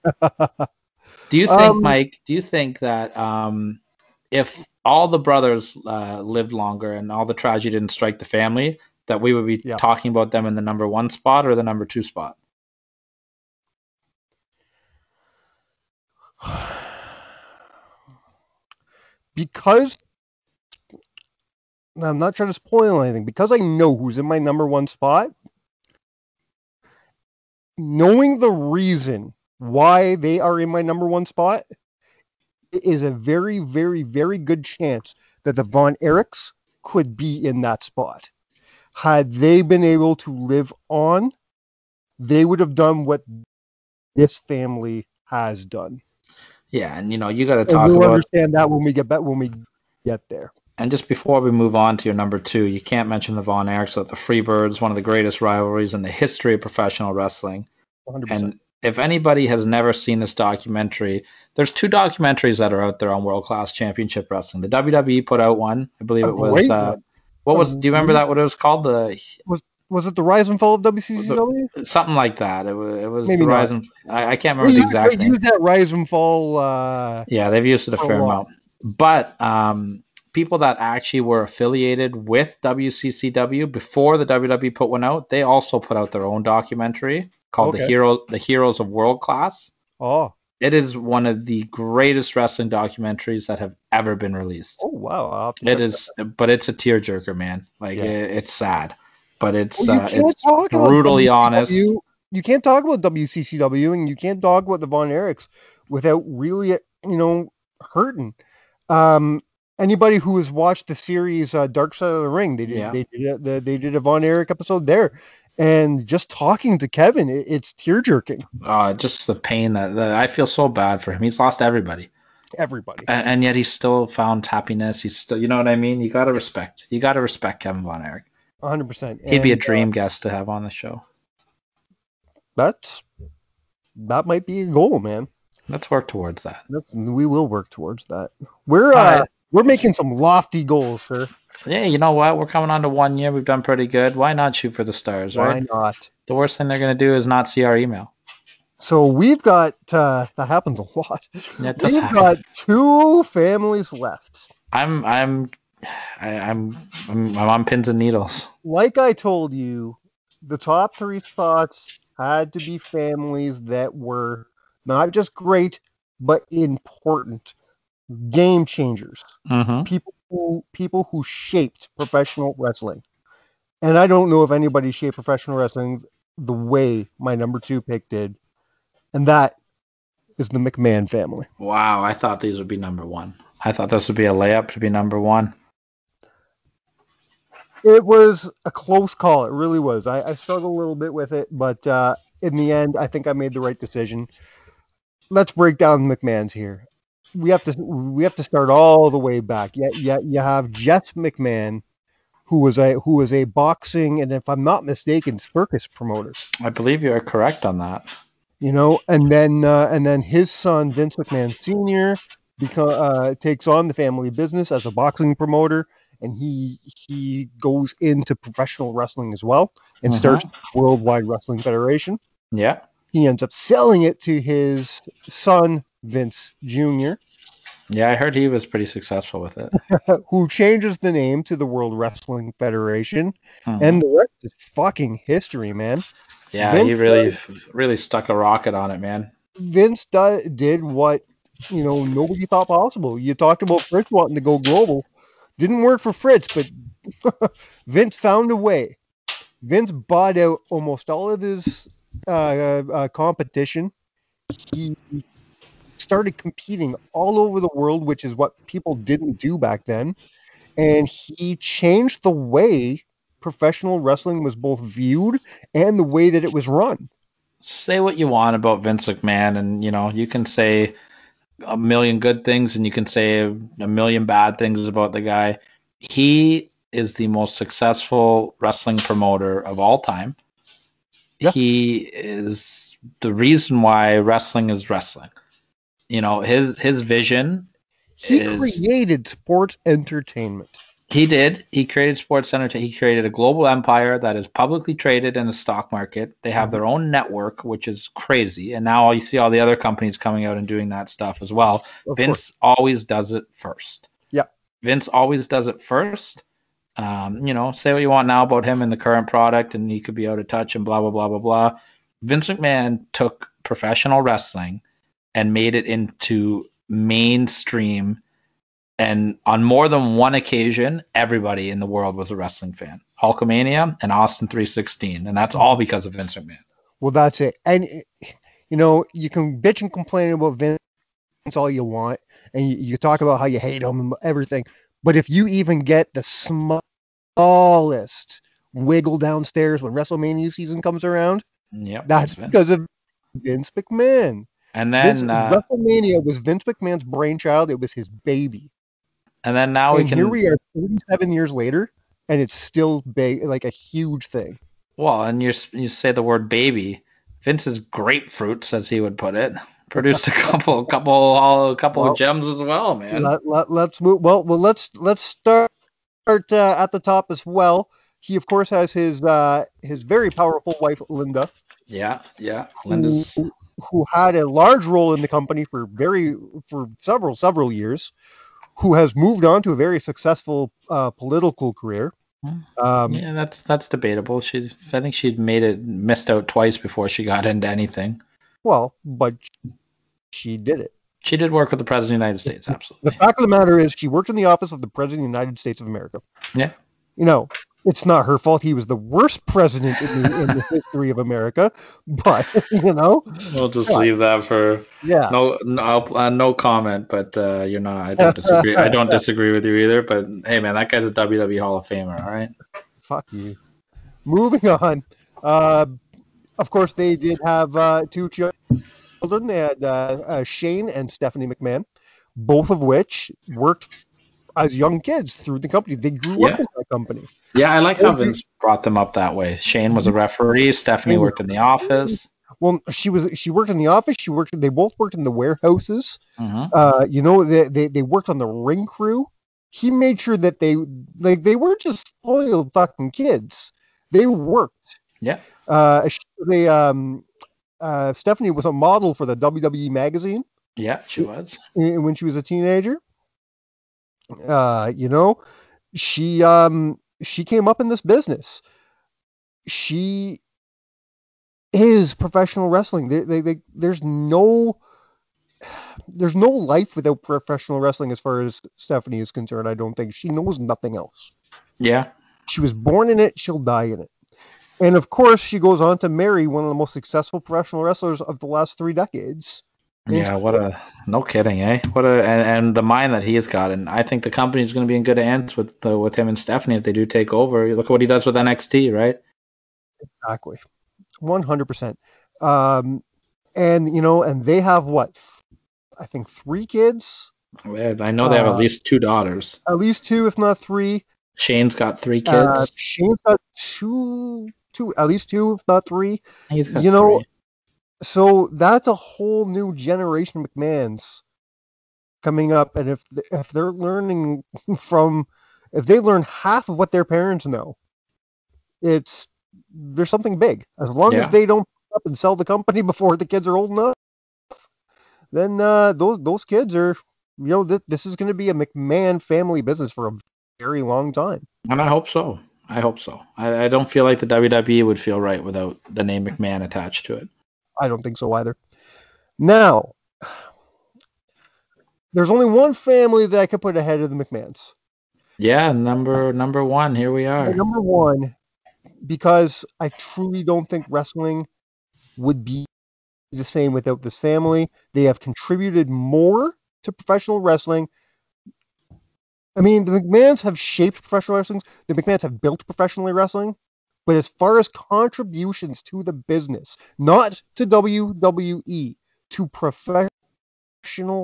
Do you think, Mike, that if all the brothers lived longer and all the tragedy didn't strike the family, that we would be talking about them in the number one spot or the number two spot? Because I'm not trying to spoil anything, because I know who's in my number one spot. Knowing the reason why they are in my number one spot is a very, very, very good chance that the Von Erichs could be in that spot. Had they been able to live on, they would have done what this family has done. Yeah, and you got to talk about. We'll understand that when we get there. And just before we move on to your number two, you can't mention the Von Erichs without the Freebirds, one of the greatest rivalries in the history of professional wrestling. 100%. And if anybody has never seen this documentary, there's two documentaries that are out there on World Class Championship Wrestling. The WWE put out one, I believe it was. Do you remember that? What it was called? Was it the Rise and Fall of WCCW? Something like that. It was maybe the Rise and I can't remember the exact name. They used that Rise and Fall. Yeah, they've used it a fair amount, but. People that actually were affiliated with WCCW before the WWE put one out, they also put out their own documentary called The Heroes of World Class. Oh, it is one of the greatest wrestling documentaries that have ever been released. Oh, wow. It is, but it's a tearjerker, man. It's sad, but it's brutally honest. You can't talk about WCCW and you can't talk about the Von Erichs without really, hurting. Anybody who has watched the series Dark Side of the Ring, they did a Von Erich episode there, and just talking to Kevin, it's tear jerking. Just the pain that I feel so bad for him. He's lost everybody, and yet he still found happiness. He's still, you know what I mean. You gotta respect Kevin Von Erich. 100%. He'd be a dream guest to have on the show. That might be a goal, man. Let's work towards that. We will work towards that. We're making some lofty goals, sir. Yeah, you know what? We're coming on to 1 year. We've done pretty good. Why not shoot for the stars, right? Why not? The worst thing they're going to do is not see our email. So we've got, that happens a lot. We've got two families left. I'm on pins and needles. Like I told you, the top three spots had to be families that were not just great, but important. Game changers, people who shaped professional wrestling, and I don't know if anybody shaped professional wrestling the way my number two pick did, and that is the McMahon family. Wow, I thought these would be number one. I thought this would be a layup to be number one. It was a close call. It really was. I struggled a little bit with it, but in the end, I think I made the right decision. Let's break down the McMahons here. We have to start all the way back. Yeah. You have Jess McMahon, who was a boxing and, if I'm not mistaken, circus promoter. I believe you are correct on that. you know, and then his son Vince McMahon Sr. takes on the family business as a boxing promoter, and he goes into professional wrestling as well and starts Worldwide Wrestling Federation. Yeah, he ends up selling it to his son Vince Jr. Yeah, I heard he was pretty successful with it. Who changes the name to the World Wrestling Federation, and the rest is fucking history, man. Yeah, Vince, he really stuck a rocket on it, man. Vince did what, you know, nobody thought possible. You talked about Fritz wanting to go global. Didn't work for Fritz, but Vince found a way. Vince bought out almost all of his competition. He started competing all over the world, which is what people didn't do back then. And he changed the way professional wrestling was both viewed and the way that it was run. Say what you want about Vince McMahon, and, you know, you can say a million good things and you can say a million bad things about the guy. He is the most successful wrestling promoter of all time. Yeah. He is the reason why wrestling is wrestling. You know, his vision. He created sports entertainment. He did. He created sports entertainment. He created a global empire that is publicly traded in the stock market. They have their own network, which is crazy. And now you see all the other companies coming out and doing that stuff as well. Vince always does it first. Yeah. Vince always does it first. You know, say what you want now about him and the current product, and he could be out of touch and blah, blah, blah, blah, blah. Vince McMahon took professional wrestling and made it into mainstream. And on more than one occasion, everybody in the world was a wrestling fan. Hulkamania and Austin 3:16. And that's all because of Vince McMahon. Well, that's it. And, you know, you can bitch and complain about Vince all you want. And you talk about how you hate him and everything. But if you even get the smallest wiggle downstairs when WrestleMania season comes around, yep, that's because of Vince McMahon. And then WrestleMania was Vince McMahon's brainchild. It was his baby. And then now here we are 37 years later, and it's still big, like a huge thing. Well, and you say the word baby. Vince's grapefruits, as he would put it, produced a couple of gems as well, man. Let's move. Well, let's start at the top as well. He, of course, has his very powerful wife, Linda. Yeah, Linda's. Who had a large role in the company for several years, who has moved on to a very successful political career. Yeah, that's debatable. I think she'd missed out twice before she got into anything. Well, but she did it. She did work with the President of the United States, absolutely. The fact of the matter is she worked in the office of the President of the United States of America. Yeah. You know, it's not her fault. He was the worst president in the history of America, but you know, we'll just leave that for no comment. But you're not. I don't disagree. I don't disagree with you either. But hey, man, that guy's a WWE Hall of Famer. All right. Fuck you. Moving on. Of course, they did have two children. They had Shane and Stephanie McMahon, both of which worked as young kids through the company. They grew up in that company. Yeah, I like how Vince brought them up that way. Shane was a referee. Stephanie worked in the office. Well, she worked in the office. They both worked in the warehouses. You know, they worked on the ring crew. He made sure that they weren't just spoiled fucking kids. They worked. Yeah. Stephanie was a model for the WWE magazine. Yeah, she was. When she was a teenager. You know, she came up in this business. She is professional wrestling. There's no life without professional wrestling as far as Stephanie is concerned. I don't think she knows nothing else. Yeah. She was born in it. She'll die in it. And of course she goes on to marry one of the most successful professional wrestlers of the last 3 decades. Yeah, no kidding, eh? And the mind that he has got, and I think the company's going to be in good hands with him and Stephanie if they do take over. Look at what he does with NXT, right? Exactly, 100%. And you know, and they have what? I think 3 kids. I know they have at least 2 daughters. At least 2, if not 3. Shane's got 3 kids. Shane's got 2, at least 2, if not 3. He's got 3. So that's a whole new generation of McMahons coming up, and if they're learning from, if they learn half of what their parents know, it's, there's something big. As long as they don't pick up and sell the company before the kids are old enough, then those kids are, you know, this is going to be a McMahon family business for a very long time. And I hope so. I hope so. I don't feel like the WWE would feel right without the name McMahon attached to it. I don't think so either. Now, there's only one family that I could put ahead of the McMahons. Yeah, number one. Here we are. Number one, because I truly don't think wrestling would be the same without this family. They have contributed more to professional wrestling. I mean, the McMahons have shaped professional wrestling. The McMahons have built professional wrestling. But as far as contributions to the business, not to WWE, to professional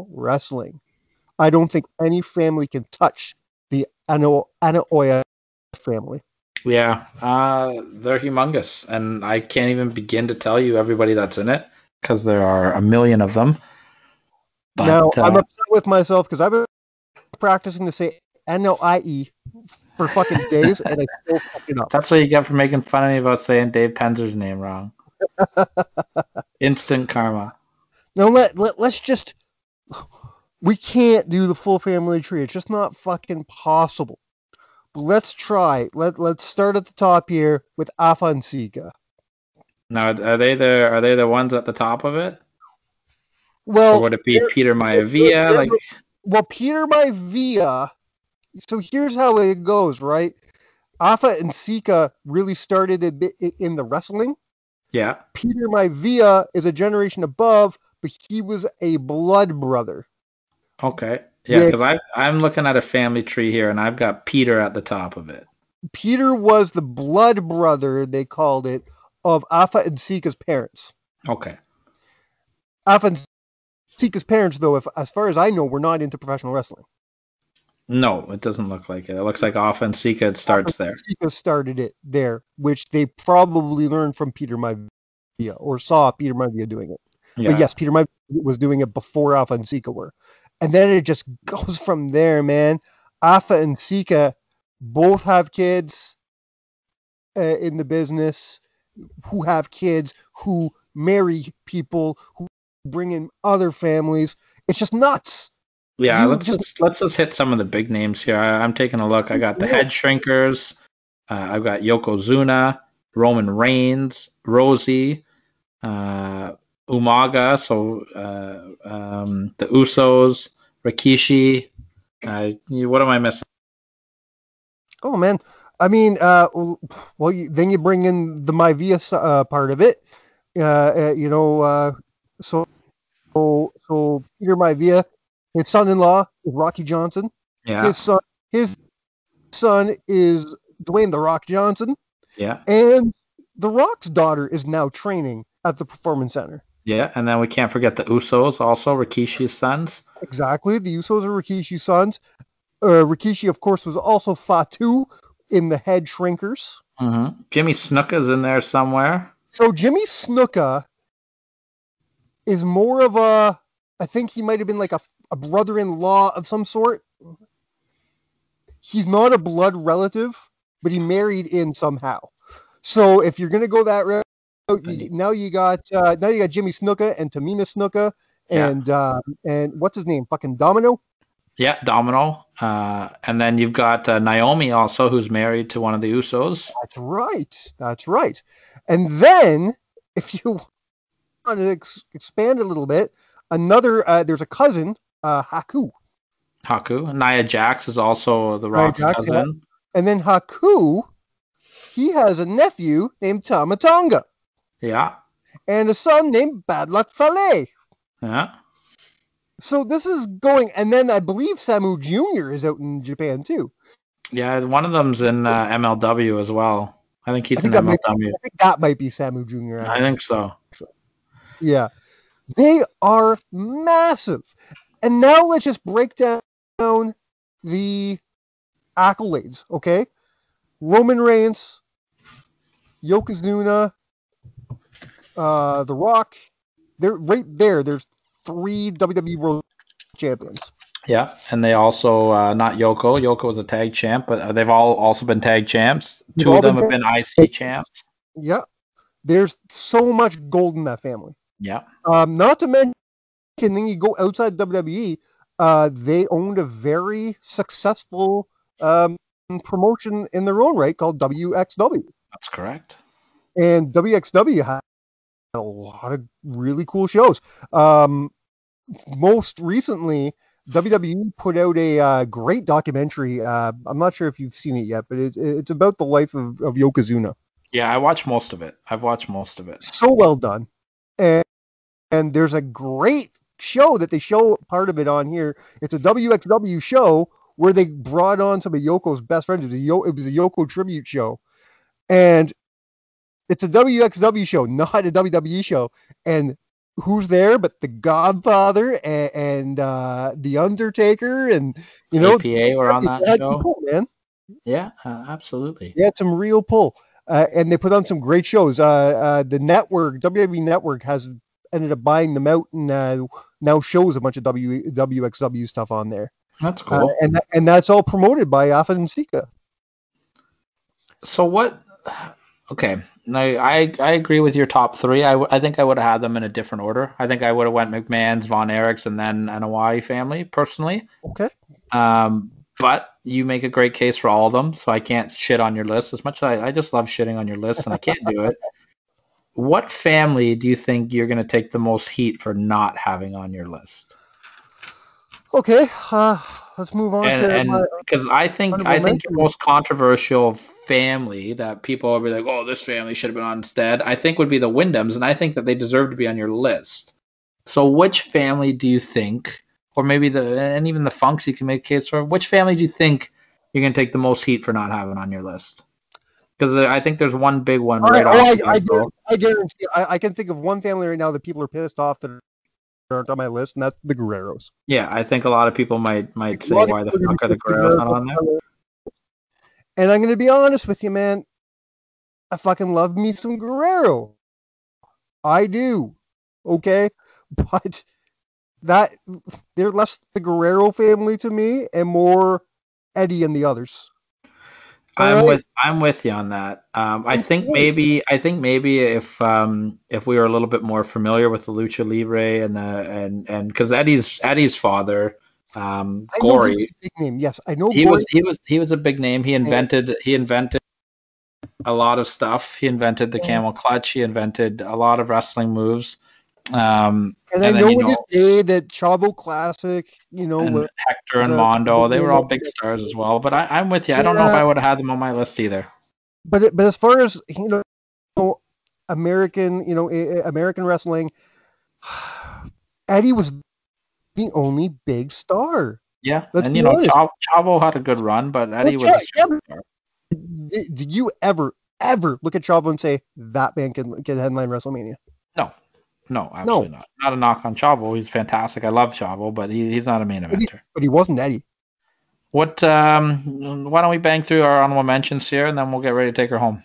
wrestling, I don't think any family can touch the Anoa'i family. Yeah, they're humongous. And I can't even begin to tell you everybody that's in it, because there are a million of them. But, now, I'm upset with myself because I've been practicing to say Anoa'i for fucking days, and I still fucking up. That's what you get for making fun of me about saying Dave Penzer's name wrong. Instant karma. No, let's just, we can't do the full family tree. It's just not fucking possible. But let's try. Let's start at the top here with Afonseca. Now, are they the ones at the top of it? Well, or would it be Peter Maivia? Well, Peter Maivia. So here's how it goes, right? Afa and Sika really started a bit in the wrestling. Yeah. Peter Maivia is a generation above, but he was a blood brother. Okay. Yeah, because I'm looking at a family tree here, and I've got Peter at the top of it. Peter was the blood brother, they called it, of Afa and Sika's parents. Okay. Afa and Sika's parents, though, as far as I know, were not into professional wrestling. No, it doesn't look like it. It looks like Afonseca starts there. Afonseca started it there, which they probably learned from Peter Maivia or saw Peter Maivia doing it. Yeah. But yes, Peter Maivia was doing it before Afonseca were. And then it just goes from there, man. Afa and Sika both have kids in the business, who have kids, who marry people, who bring in other families. It's just nuts. Yeah, let's just hit some of the big names here. I'm taking a look. I got the Head Shrinkers. I've got Yokozuna, Roman Reigns, Rosie, Umaga, so the Usos, Rikishi. What am I missing? Oh, man. I mean, then you bring in the Maivia part of it. So Peter Maivia. His son-in-law is Rocky Johnson. Yeah. His son is Dwayne The Rock Johnson. Yeah. And The Rock's daughter is now training at the Performance Center. Yeah, and then we can't forget the Usos, also Rikishi's sons. Exactly. The Usos are Rikishi's sons. Rikishi, of course, was also Fatu in the Head Shrinkers. Mm-hmm. Jimmy Snuka's in there somewhere. So Jimmy Snuka is more of a, I think he might have been like a brother-in-law of some sort. He's not a blood relative, but he married in somehow. So if you're going to go that route, now you got Jimmy Snuka and Tamina Snuka and what's his name? Fucking Domino. Yeah. Domino. And then you've got Naomi also, who's married to one of the Usos. That's right. And then if you want to expand a little bit, another, there's a cousin, Haku. Nia Jax is also the Rock's cousin. Yeah. And then Haku, he has a nephew named Tama Tonga. Yeah. And a son named Bad Luck Fale. Yeah. So this is going, and then I believe Samu Jr. is out in Japan too. Yeah, one of them's in MLW as well. I think he's in MLW. I think that might be Samu Jr. I think so. Yeah. They are massive. And now let's just break down the accolades, okay? Roman Reigns, Yokozuna, The Rock, there, right there, there's three WWE World Champions. Yeah, and they also, not Yoko. Yoko was a tag champ, but they've all also been tag champs. Two of them have been IC champs. Yeah, there's so much gold in that family. Yeah. Not to mention, then you go outside WWE, they owned a very successful promotion in their own right called WXW. That's correct. And WXW had a lot of really cool shows. Most recently, WWE put out a great documentary. I'm not sure if you've seen it yet, but it's about the life of Yokozuna. Yeah, I watched most of it. I've watched most of it. So well done. And there's a great show that they show part of it on here. It's a WXW show where they brought on some of Yoko's best friends. It was a Yoko tribute show. And it's a WXW show, not a WWE show. And who's there but the Godfather and the Undertaker and, you know, APA were on that show. Cool, man. Yeah, absolutely. They had some real pull. And they put on some great shows. The network, WWE Network, has ended up buying them out and now shows a bunch of WXW stuff on there. That's cool. And that's all promoted by Afan and Sika. So what... Okay, now I agree with your top three. I think I would have had them in a different order. I think I would have went McMahon's, Von Erich's, and then an Anoa'i family, personally. Okay. But you make a great case for all of them, so I can't shit on your list. As much as I just love shitting on your list, and I can't do it. What family do you think you're going to take the most heat for not having on your list? Okay, let's move on to because I think your most controversial family that people will be like, oh, this family should have been on instead, I think would be the Wyndhams, and I think that they deserve to be on your list. So which family do you think, or maybe even the Funks you can make a case for, which family do you think you're going to take the most heat for not having on your list? Because I think there's one big one. I can think of one family right now that people are pissed off that aren't on my list, and that's the Guerreros. Yeah, I think a lot of people might say, why the fuck are the Guerreros not on there? And I'm going to be honest with you, man. I fucking love me some Guerrero. I do. Okay? But they're less the Guerrero family to me and more Eddie and the others. I'm with you on that. I think maybe if we were a little bit more familiar with the Lucha Libre and because Eddie's father, Gory, he was a big name. Yes, I know he was a big name. He invented a lot of stuff. He invented the camel clutch. He invented a lot of wrestling moves. And I know that Chavo Classic, you know, and Hector and Mondo, they were all big stars as well. But I'm with you. I don't know if I would have had them on my list either. But as far as, you know, American wrestling, Eddie was the only big star. Yeah, Chavo had a good run, but Eddie was a star. Did you ever look at Chavo and say that man can headline WrestleMania? No. No, absolutely not. Not a knock on Chavo. He's fantastic. I love Chavo, but he's not a main eventer. But he wasn't Eddie. What? Why don't we bang through our honorable mentions here, and then we'll get ready to take her home.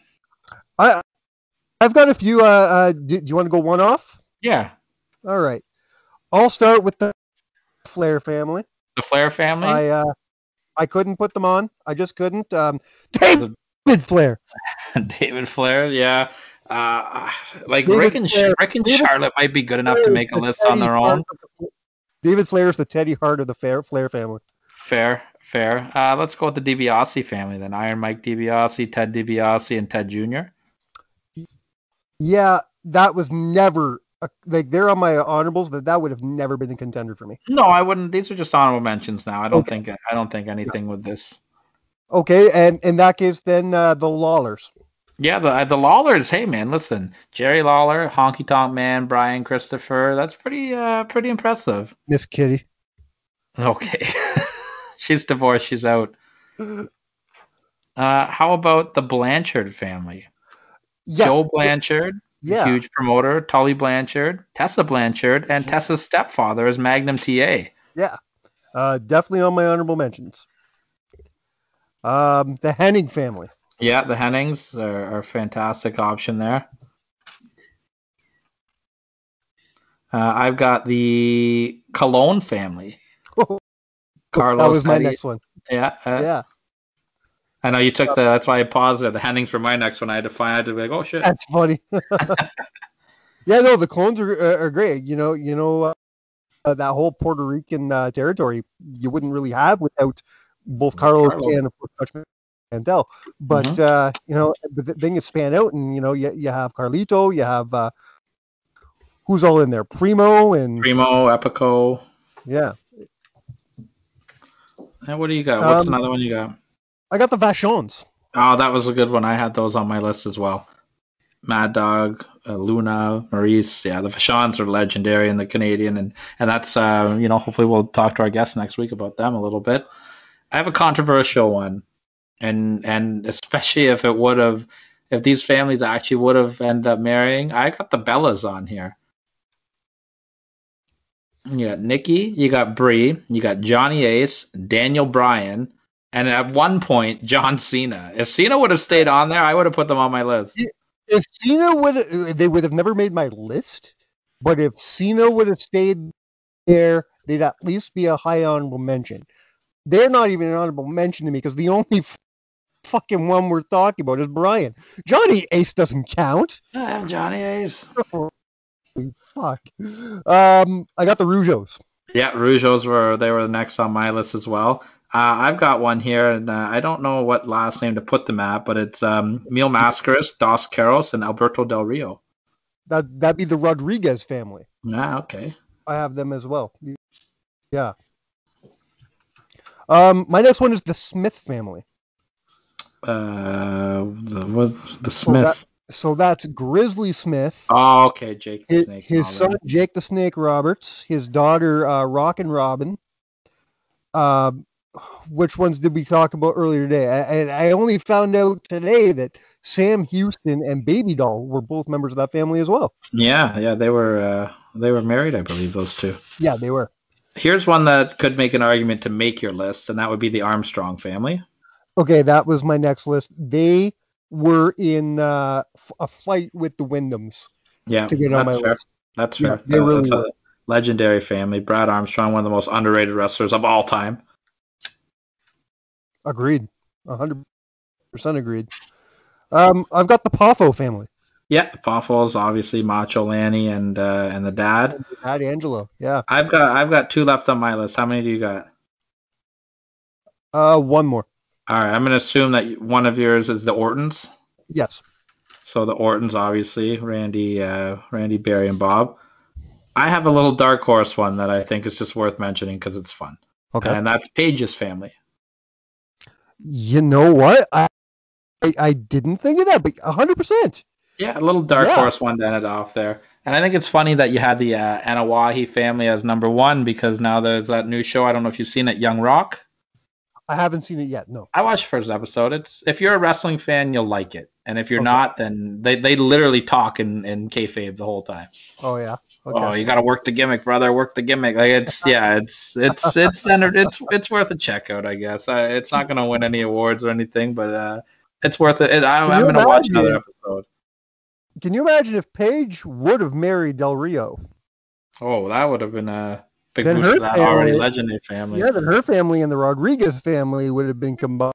I've got a few. Do you want to go one off? Yeah. All right. I'll start with the Flair family. The Flair family. I couldn't put them on. I just couldn't. David Flair. David Flair. Yeah. Like Rick and Charlotte might be good enough to make a list on their own. David Flair is the Teddy Hart of the Flair family. Fair. Let's go with the DiBiase family then. Iron Mike DiBiase, Ted DiBiase, and Ted Jr. Yeah, that was never they're on my honorables, but that would have never been a contender for me. No, I wouldn't. These are just honorable mentions now. I don't think anything with this. Okay, and in that case, then the Lawlers. Yeah, the Lawlers. Hey, man, listen, Jerry Lawler, Honky Tonk Man, Brian Christopher. That's pretty impressive. Miss Kitty. Okay, she's divorced. She's out. How about the Blanchard family? Yes. Joe Blanchard, huge promoter. Tully Blanchard, Tessa Blanchard, and Tessa's stepfather is Magnum TA. Yeah, definitely on my honorable mentions. The Henning family. Yeah, the Hennings are a fantastic option there. I've got the Cologne family. Oh, Carlos, that was my next one. Yeah. Yeah. I know you took the. That's why I paused there. The Hennings were my next one. I had to find. I had to be like, oh shit. That's funny. Yeah, no, the clones are great. You know, that whole Puerto Rican territory you wouldn't really have without both Carlos. And of course Mandel. But the thing is span out, and you have Carlito, you have who's all in there? Primo, Epico. Yeah. And what do you got? What's another one you got? I got the Vachons. Oh, that was a good one. I had those on my list as well. Mad Dog, Luna, Maurice. Yeah, the Vachons are legendary in the Canadian. And that's, hopefully we'll talk to our guests next week about them a little bit. I have a controversial one. And especially if these families actually would have ended up marrying, I got the Bellas on here. You got Nikki, you got Bree, you got Johnny Ace, Daniel Bryan, and at one point, John Cena. If Cena would have stayed on there, I would have put them on my list. If Cena they would have never made my list, but if Cena would have stayed there, they'd at least be a high honorable mention. They're not even an honorable mention to me because the only fucking one we're talking about is Bryan. Johnny Ace doesn't count. I have Johnny Ace. Fuck. I got the Rougeos. Yeah, Rougeos were next on my list as well. I've got one here, and I don't know what last name to put them at, but it's Mil Mascaris, Dos Caros, and Alberto Del Rio. That'd be the Rodriguez family. Ah, okay. I have them as well. Yeah. My next one is the Smith family. The Smith. So that's Grizzly Smith. Oh, okay, Jake the Snake. His son, Jake the Snake Roberts. His daughter, Rockin' Robin. Which ones did we talk about earlier today? I only found out today that Sam Houston and Baby Doll were both members of that family as well. Yeah, they were married, I believe, those two. Yeah, they were. Here's one that could make an argument to make your list, and that would be the Armstrong family. Okay, that was my next list. They were in a fight with the Wyndhams. Yeah, to get on my list. That's fair. They really were. A legendary family. Brad Armstrong, one of the most underrated wrestlers of all time. Agreed. 100% agreed. I've got the Poffo family. Yeah, the Poffos, obviously Macho Lanny and the dad. Dad Angelo, yeah. I've got two left on my list. How many do you got? One more. All right, I'm going to assume that one of yours is the Ortons. Yes. So the Ortons, obviously, Randy, Barry, and Bob. I have a little dark horse one that I think is just worth mentioning because it's fun. Okay. And that's Page's family. You know what? I didn't think of that, but 100%. Yeah, a little dark horse one to end it off there. And I think it's funny that you had the Anawahi family as number one because now there's that new show. I don't know if you've seen it, Young Rock. I haven't seen it yet, no. I watched the first episode. If you're a wrestling fan, you'll like it. And if you're not, then they literally talk in kayfabe the whole time. Oh, yeah. Okay. Oh, you got to work the gimmick, brother. Work the gimmick. Like it's worth a check out, I guess. It's not going to win any awards or anything, but it's worth it. I'm going to watch another episode. Can you imagine if Paige would have married Del Rio? Oh, that would have been a big boost to that already legendary family. Yeah, then her family and the Rodriguez family would have been combined.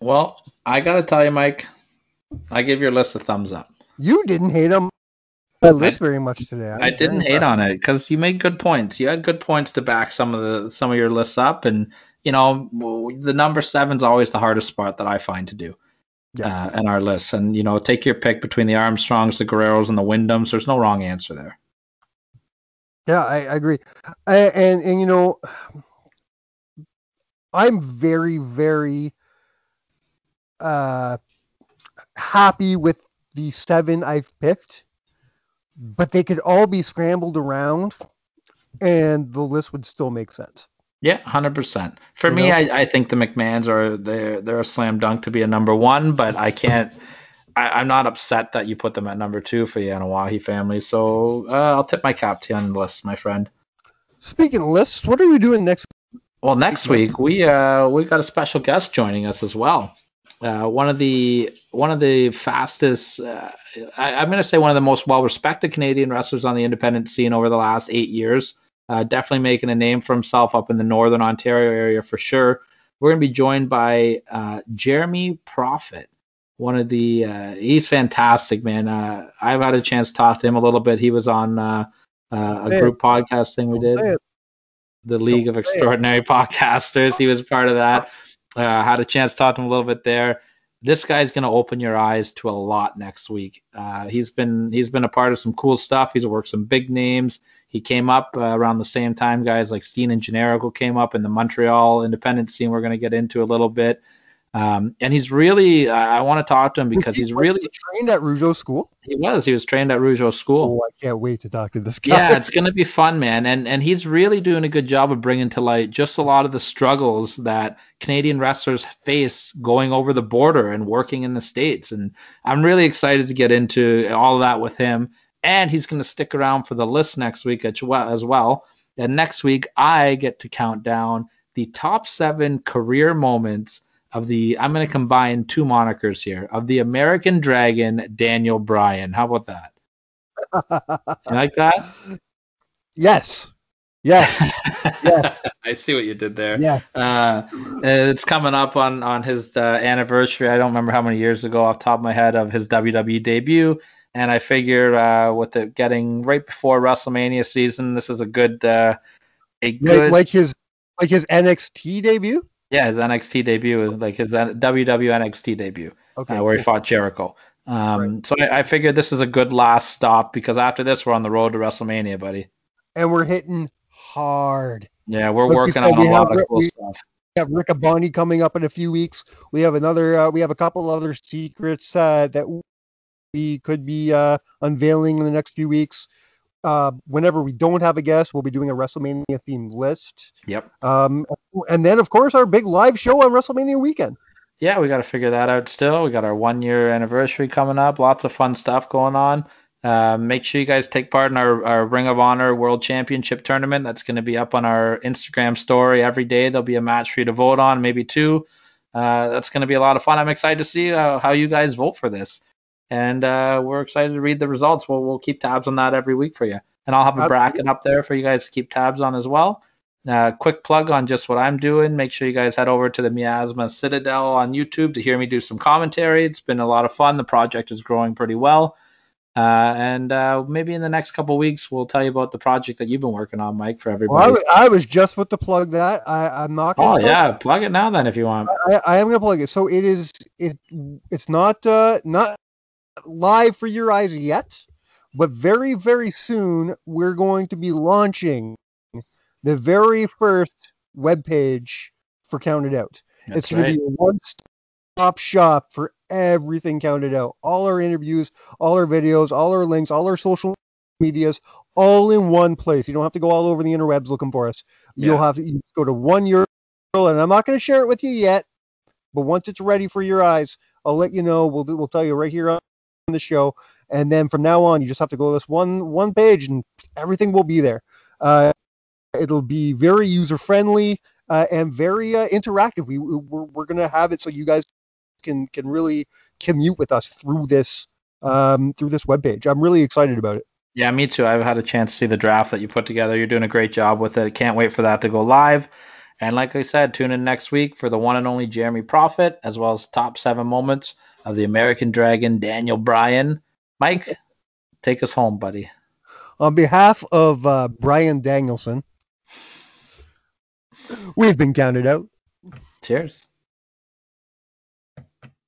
Well, I got to tell you, Mike, I give your list a thumbs up. You didn't hate them. At least very much today. I didn't hate on it because you made good points. You had good points to back some of your lists up, and the number 7's always the hardest part that I find to do. Yeah, in our lists, and take your pick between the Armstrongs, the Guerreros, and the Wyndhams. There's no wrong answer there. Yeah, I agree, and I'm very, very happy with the 7 I've picked. But they could all be scrambled around and the list would still make sense. Yeah, 100%. For me, I think the McMahons they're a slam dunk to be a number 1, but I can't, I'm not upset that you put them at number 2 for the Anawahi family. So I'll tip my cap to you on the list, my friend. Speaking of lists, what are we doing next week? Well, next week, we got a special guest joining us as well. One of the fastest, I'm going to say one of the most well-respected Canadian wrestlers on the independent scene over the last 8 years. Definitely making a name for himself up in the Northern Ontario area for sure. We're going to be joined by Jeremy Prophet. One of the he's fantastic, man. I've had a chance to talk to him a little bit. He was on a group podcast thing we did, the League of Extraordinary Podcasters. He was part of that. Had a chance to talk to him a little bit there. This guy's going to open your eyes to a lot next week. He's been a part of some cool stuff. He's worked some big names. He came up around the same time guys like Steen and Generico came up in the Montreal independent scene. We're going to get into a little bit. And he's really, I want to talk to him because he's really trained at Rougeau School. He was trained at Rougeau School. Oh, I can't wait to talk to this guy. Yeah, it's going to be fun, man. And he's really doing a good job of bringing to light just a lot of the struggles that Canadian wrestlers face going over the border and working in the States. And I'm really excited to get into all that with him. And he's going to stick around for the list next week as well. And next week, I get to count down the top 7 career moments of the, I'm going to combine two monikers here, of the American Dragon, Daniel Bryan. How about that? You like that? Yes. Yes. Yes. I see what you did there. Yeah. It's coming up on his anniversary. I don't remember how many years ago off the top of my head of his WWE debut. And I figure with it getting right before WrestleMania season, this is a good... Like his NXT debut? Yeah, his NXT debut is like his WW NXT debut, okay, where he fought Jericho. Right. So I figured this is a good last stop because after this, we're on the road to WrestleMania, buddy. And we're hitting hard. Yeah, we're working on a lot of cool stuff. We have Rick Abani coming up in a few weeks. We have another. We have a couple other secrets that we could be unveiling in the next few weeks. Whenever we don't have a guest, we'll be doing a WrestleMania themed list. Yep. And then, of course, our big live show on WrestleMania weekend. Yeah, we got to figure that out still. We got our 1-year anniversary coming up. Lots of fun stuff going on. Make sure you guys take part in our Ring of Honor World Championship Tournament. That's going to be up on our Instagram story every day. There'll be a match for you to vote on, maybe 2. That's going to be a lot of fun. I'm excited to see how you guys vote for this. And we're excited to read the results. We'll keep tabs on that every week for you. And I'll have a bracket up there for you guys to keep tabs on as well. Quick plug on just what I'm doing. Make sure you guys head over to the Miasma Citadel on YouTube to hear me do some commentary. It's been a lot of fun. The project is growing pretty well. And maybe in the next couple of weeks, we'll tell you about the project that you've been working on, Mike, for everybody. Well, I was just about to plug that. I'm not going to. Oh, yeah. Plug it now then if you want. I am going to plug it. So it is. It's not live for your eyes yet, but very, very soon we're going to be launching the very first webpage for Counted Out. That's it's right. Going to be a one-stop shop for everything Counted Out. All our interviews, all our videos, all our links, all our social medias, all in one place. You don't have to go all over the interwebs looking for us. Yeah. You'll have to go to one URL, and I'm not going to share it with you yet, but once it's ready for your eyes, I'll let you know. We'll tell you right here on the show, and then from now on you just have to go to this one page and everything will be there. It'll be very user friendly and very interactive. We're gonna have it so you guys can really commute with us through this webpage. I'm really excited about it. Yeah, me too. I've had a chance to see the draft that you put together. You're doing a great job with it. Can't wait for that to go live. And like I said, tune in next week for the one and only Jeremy Prophet, as well as the top 7 moments of the American Dragon, Daniel Bryan. Mike, take us home, buddy. On behalf of Brian Danielson, we've been counted out. Cheers.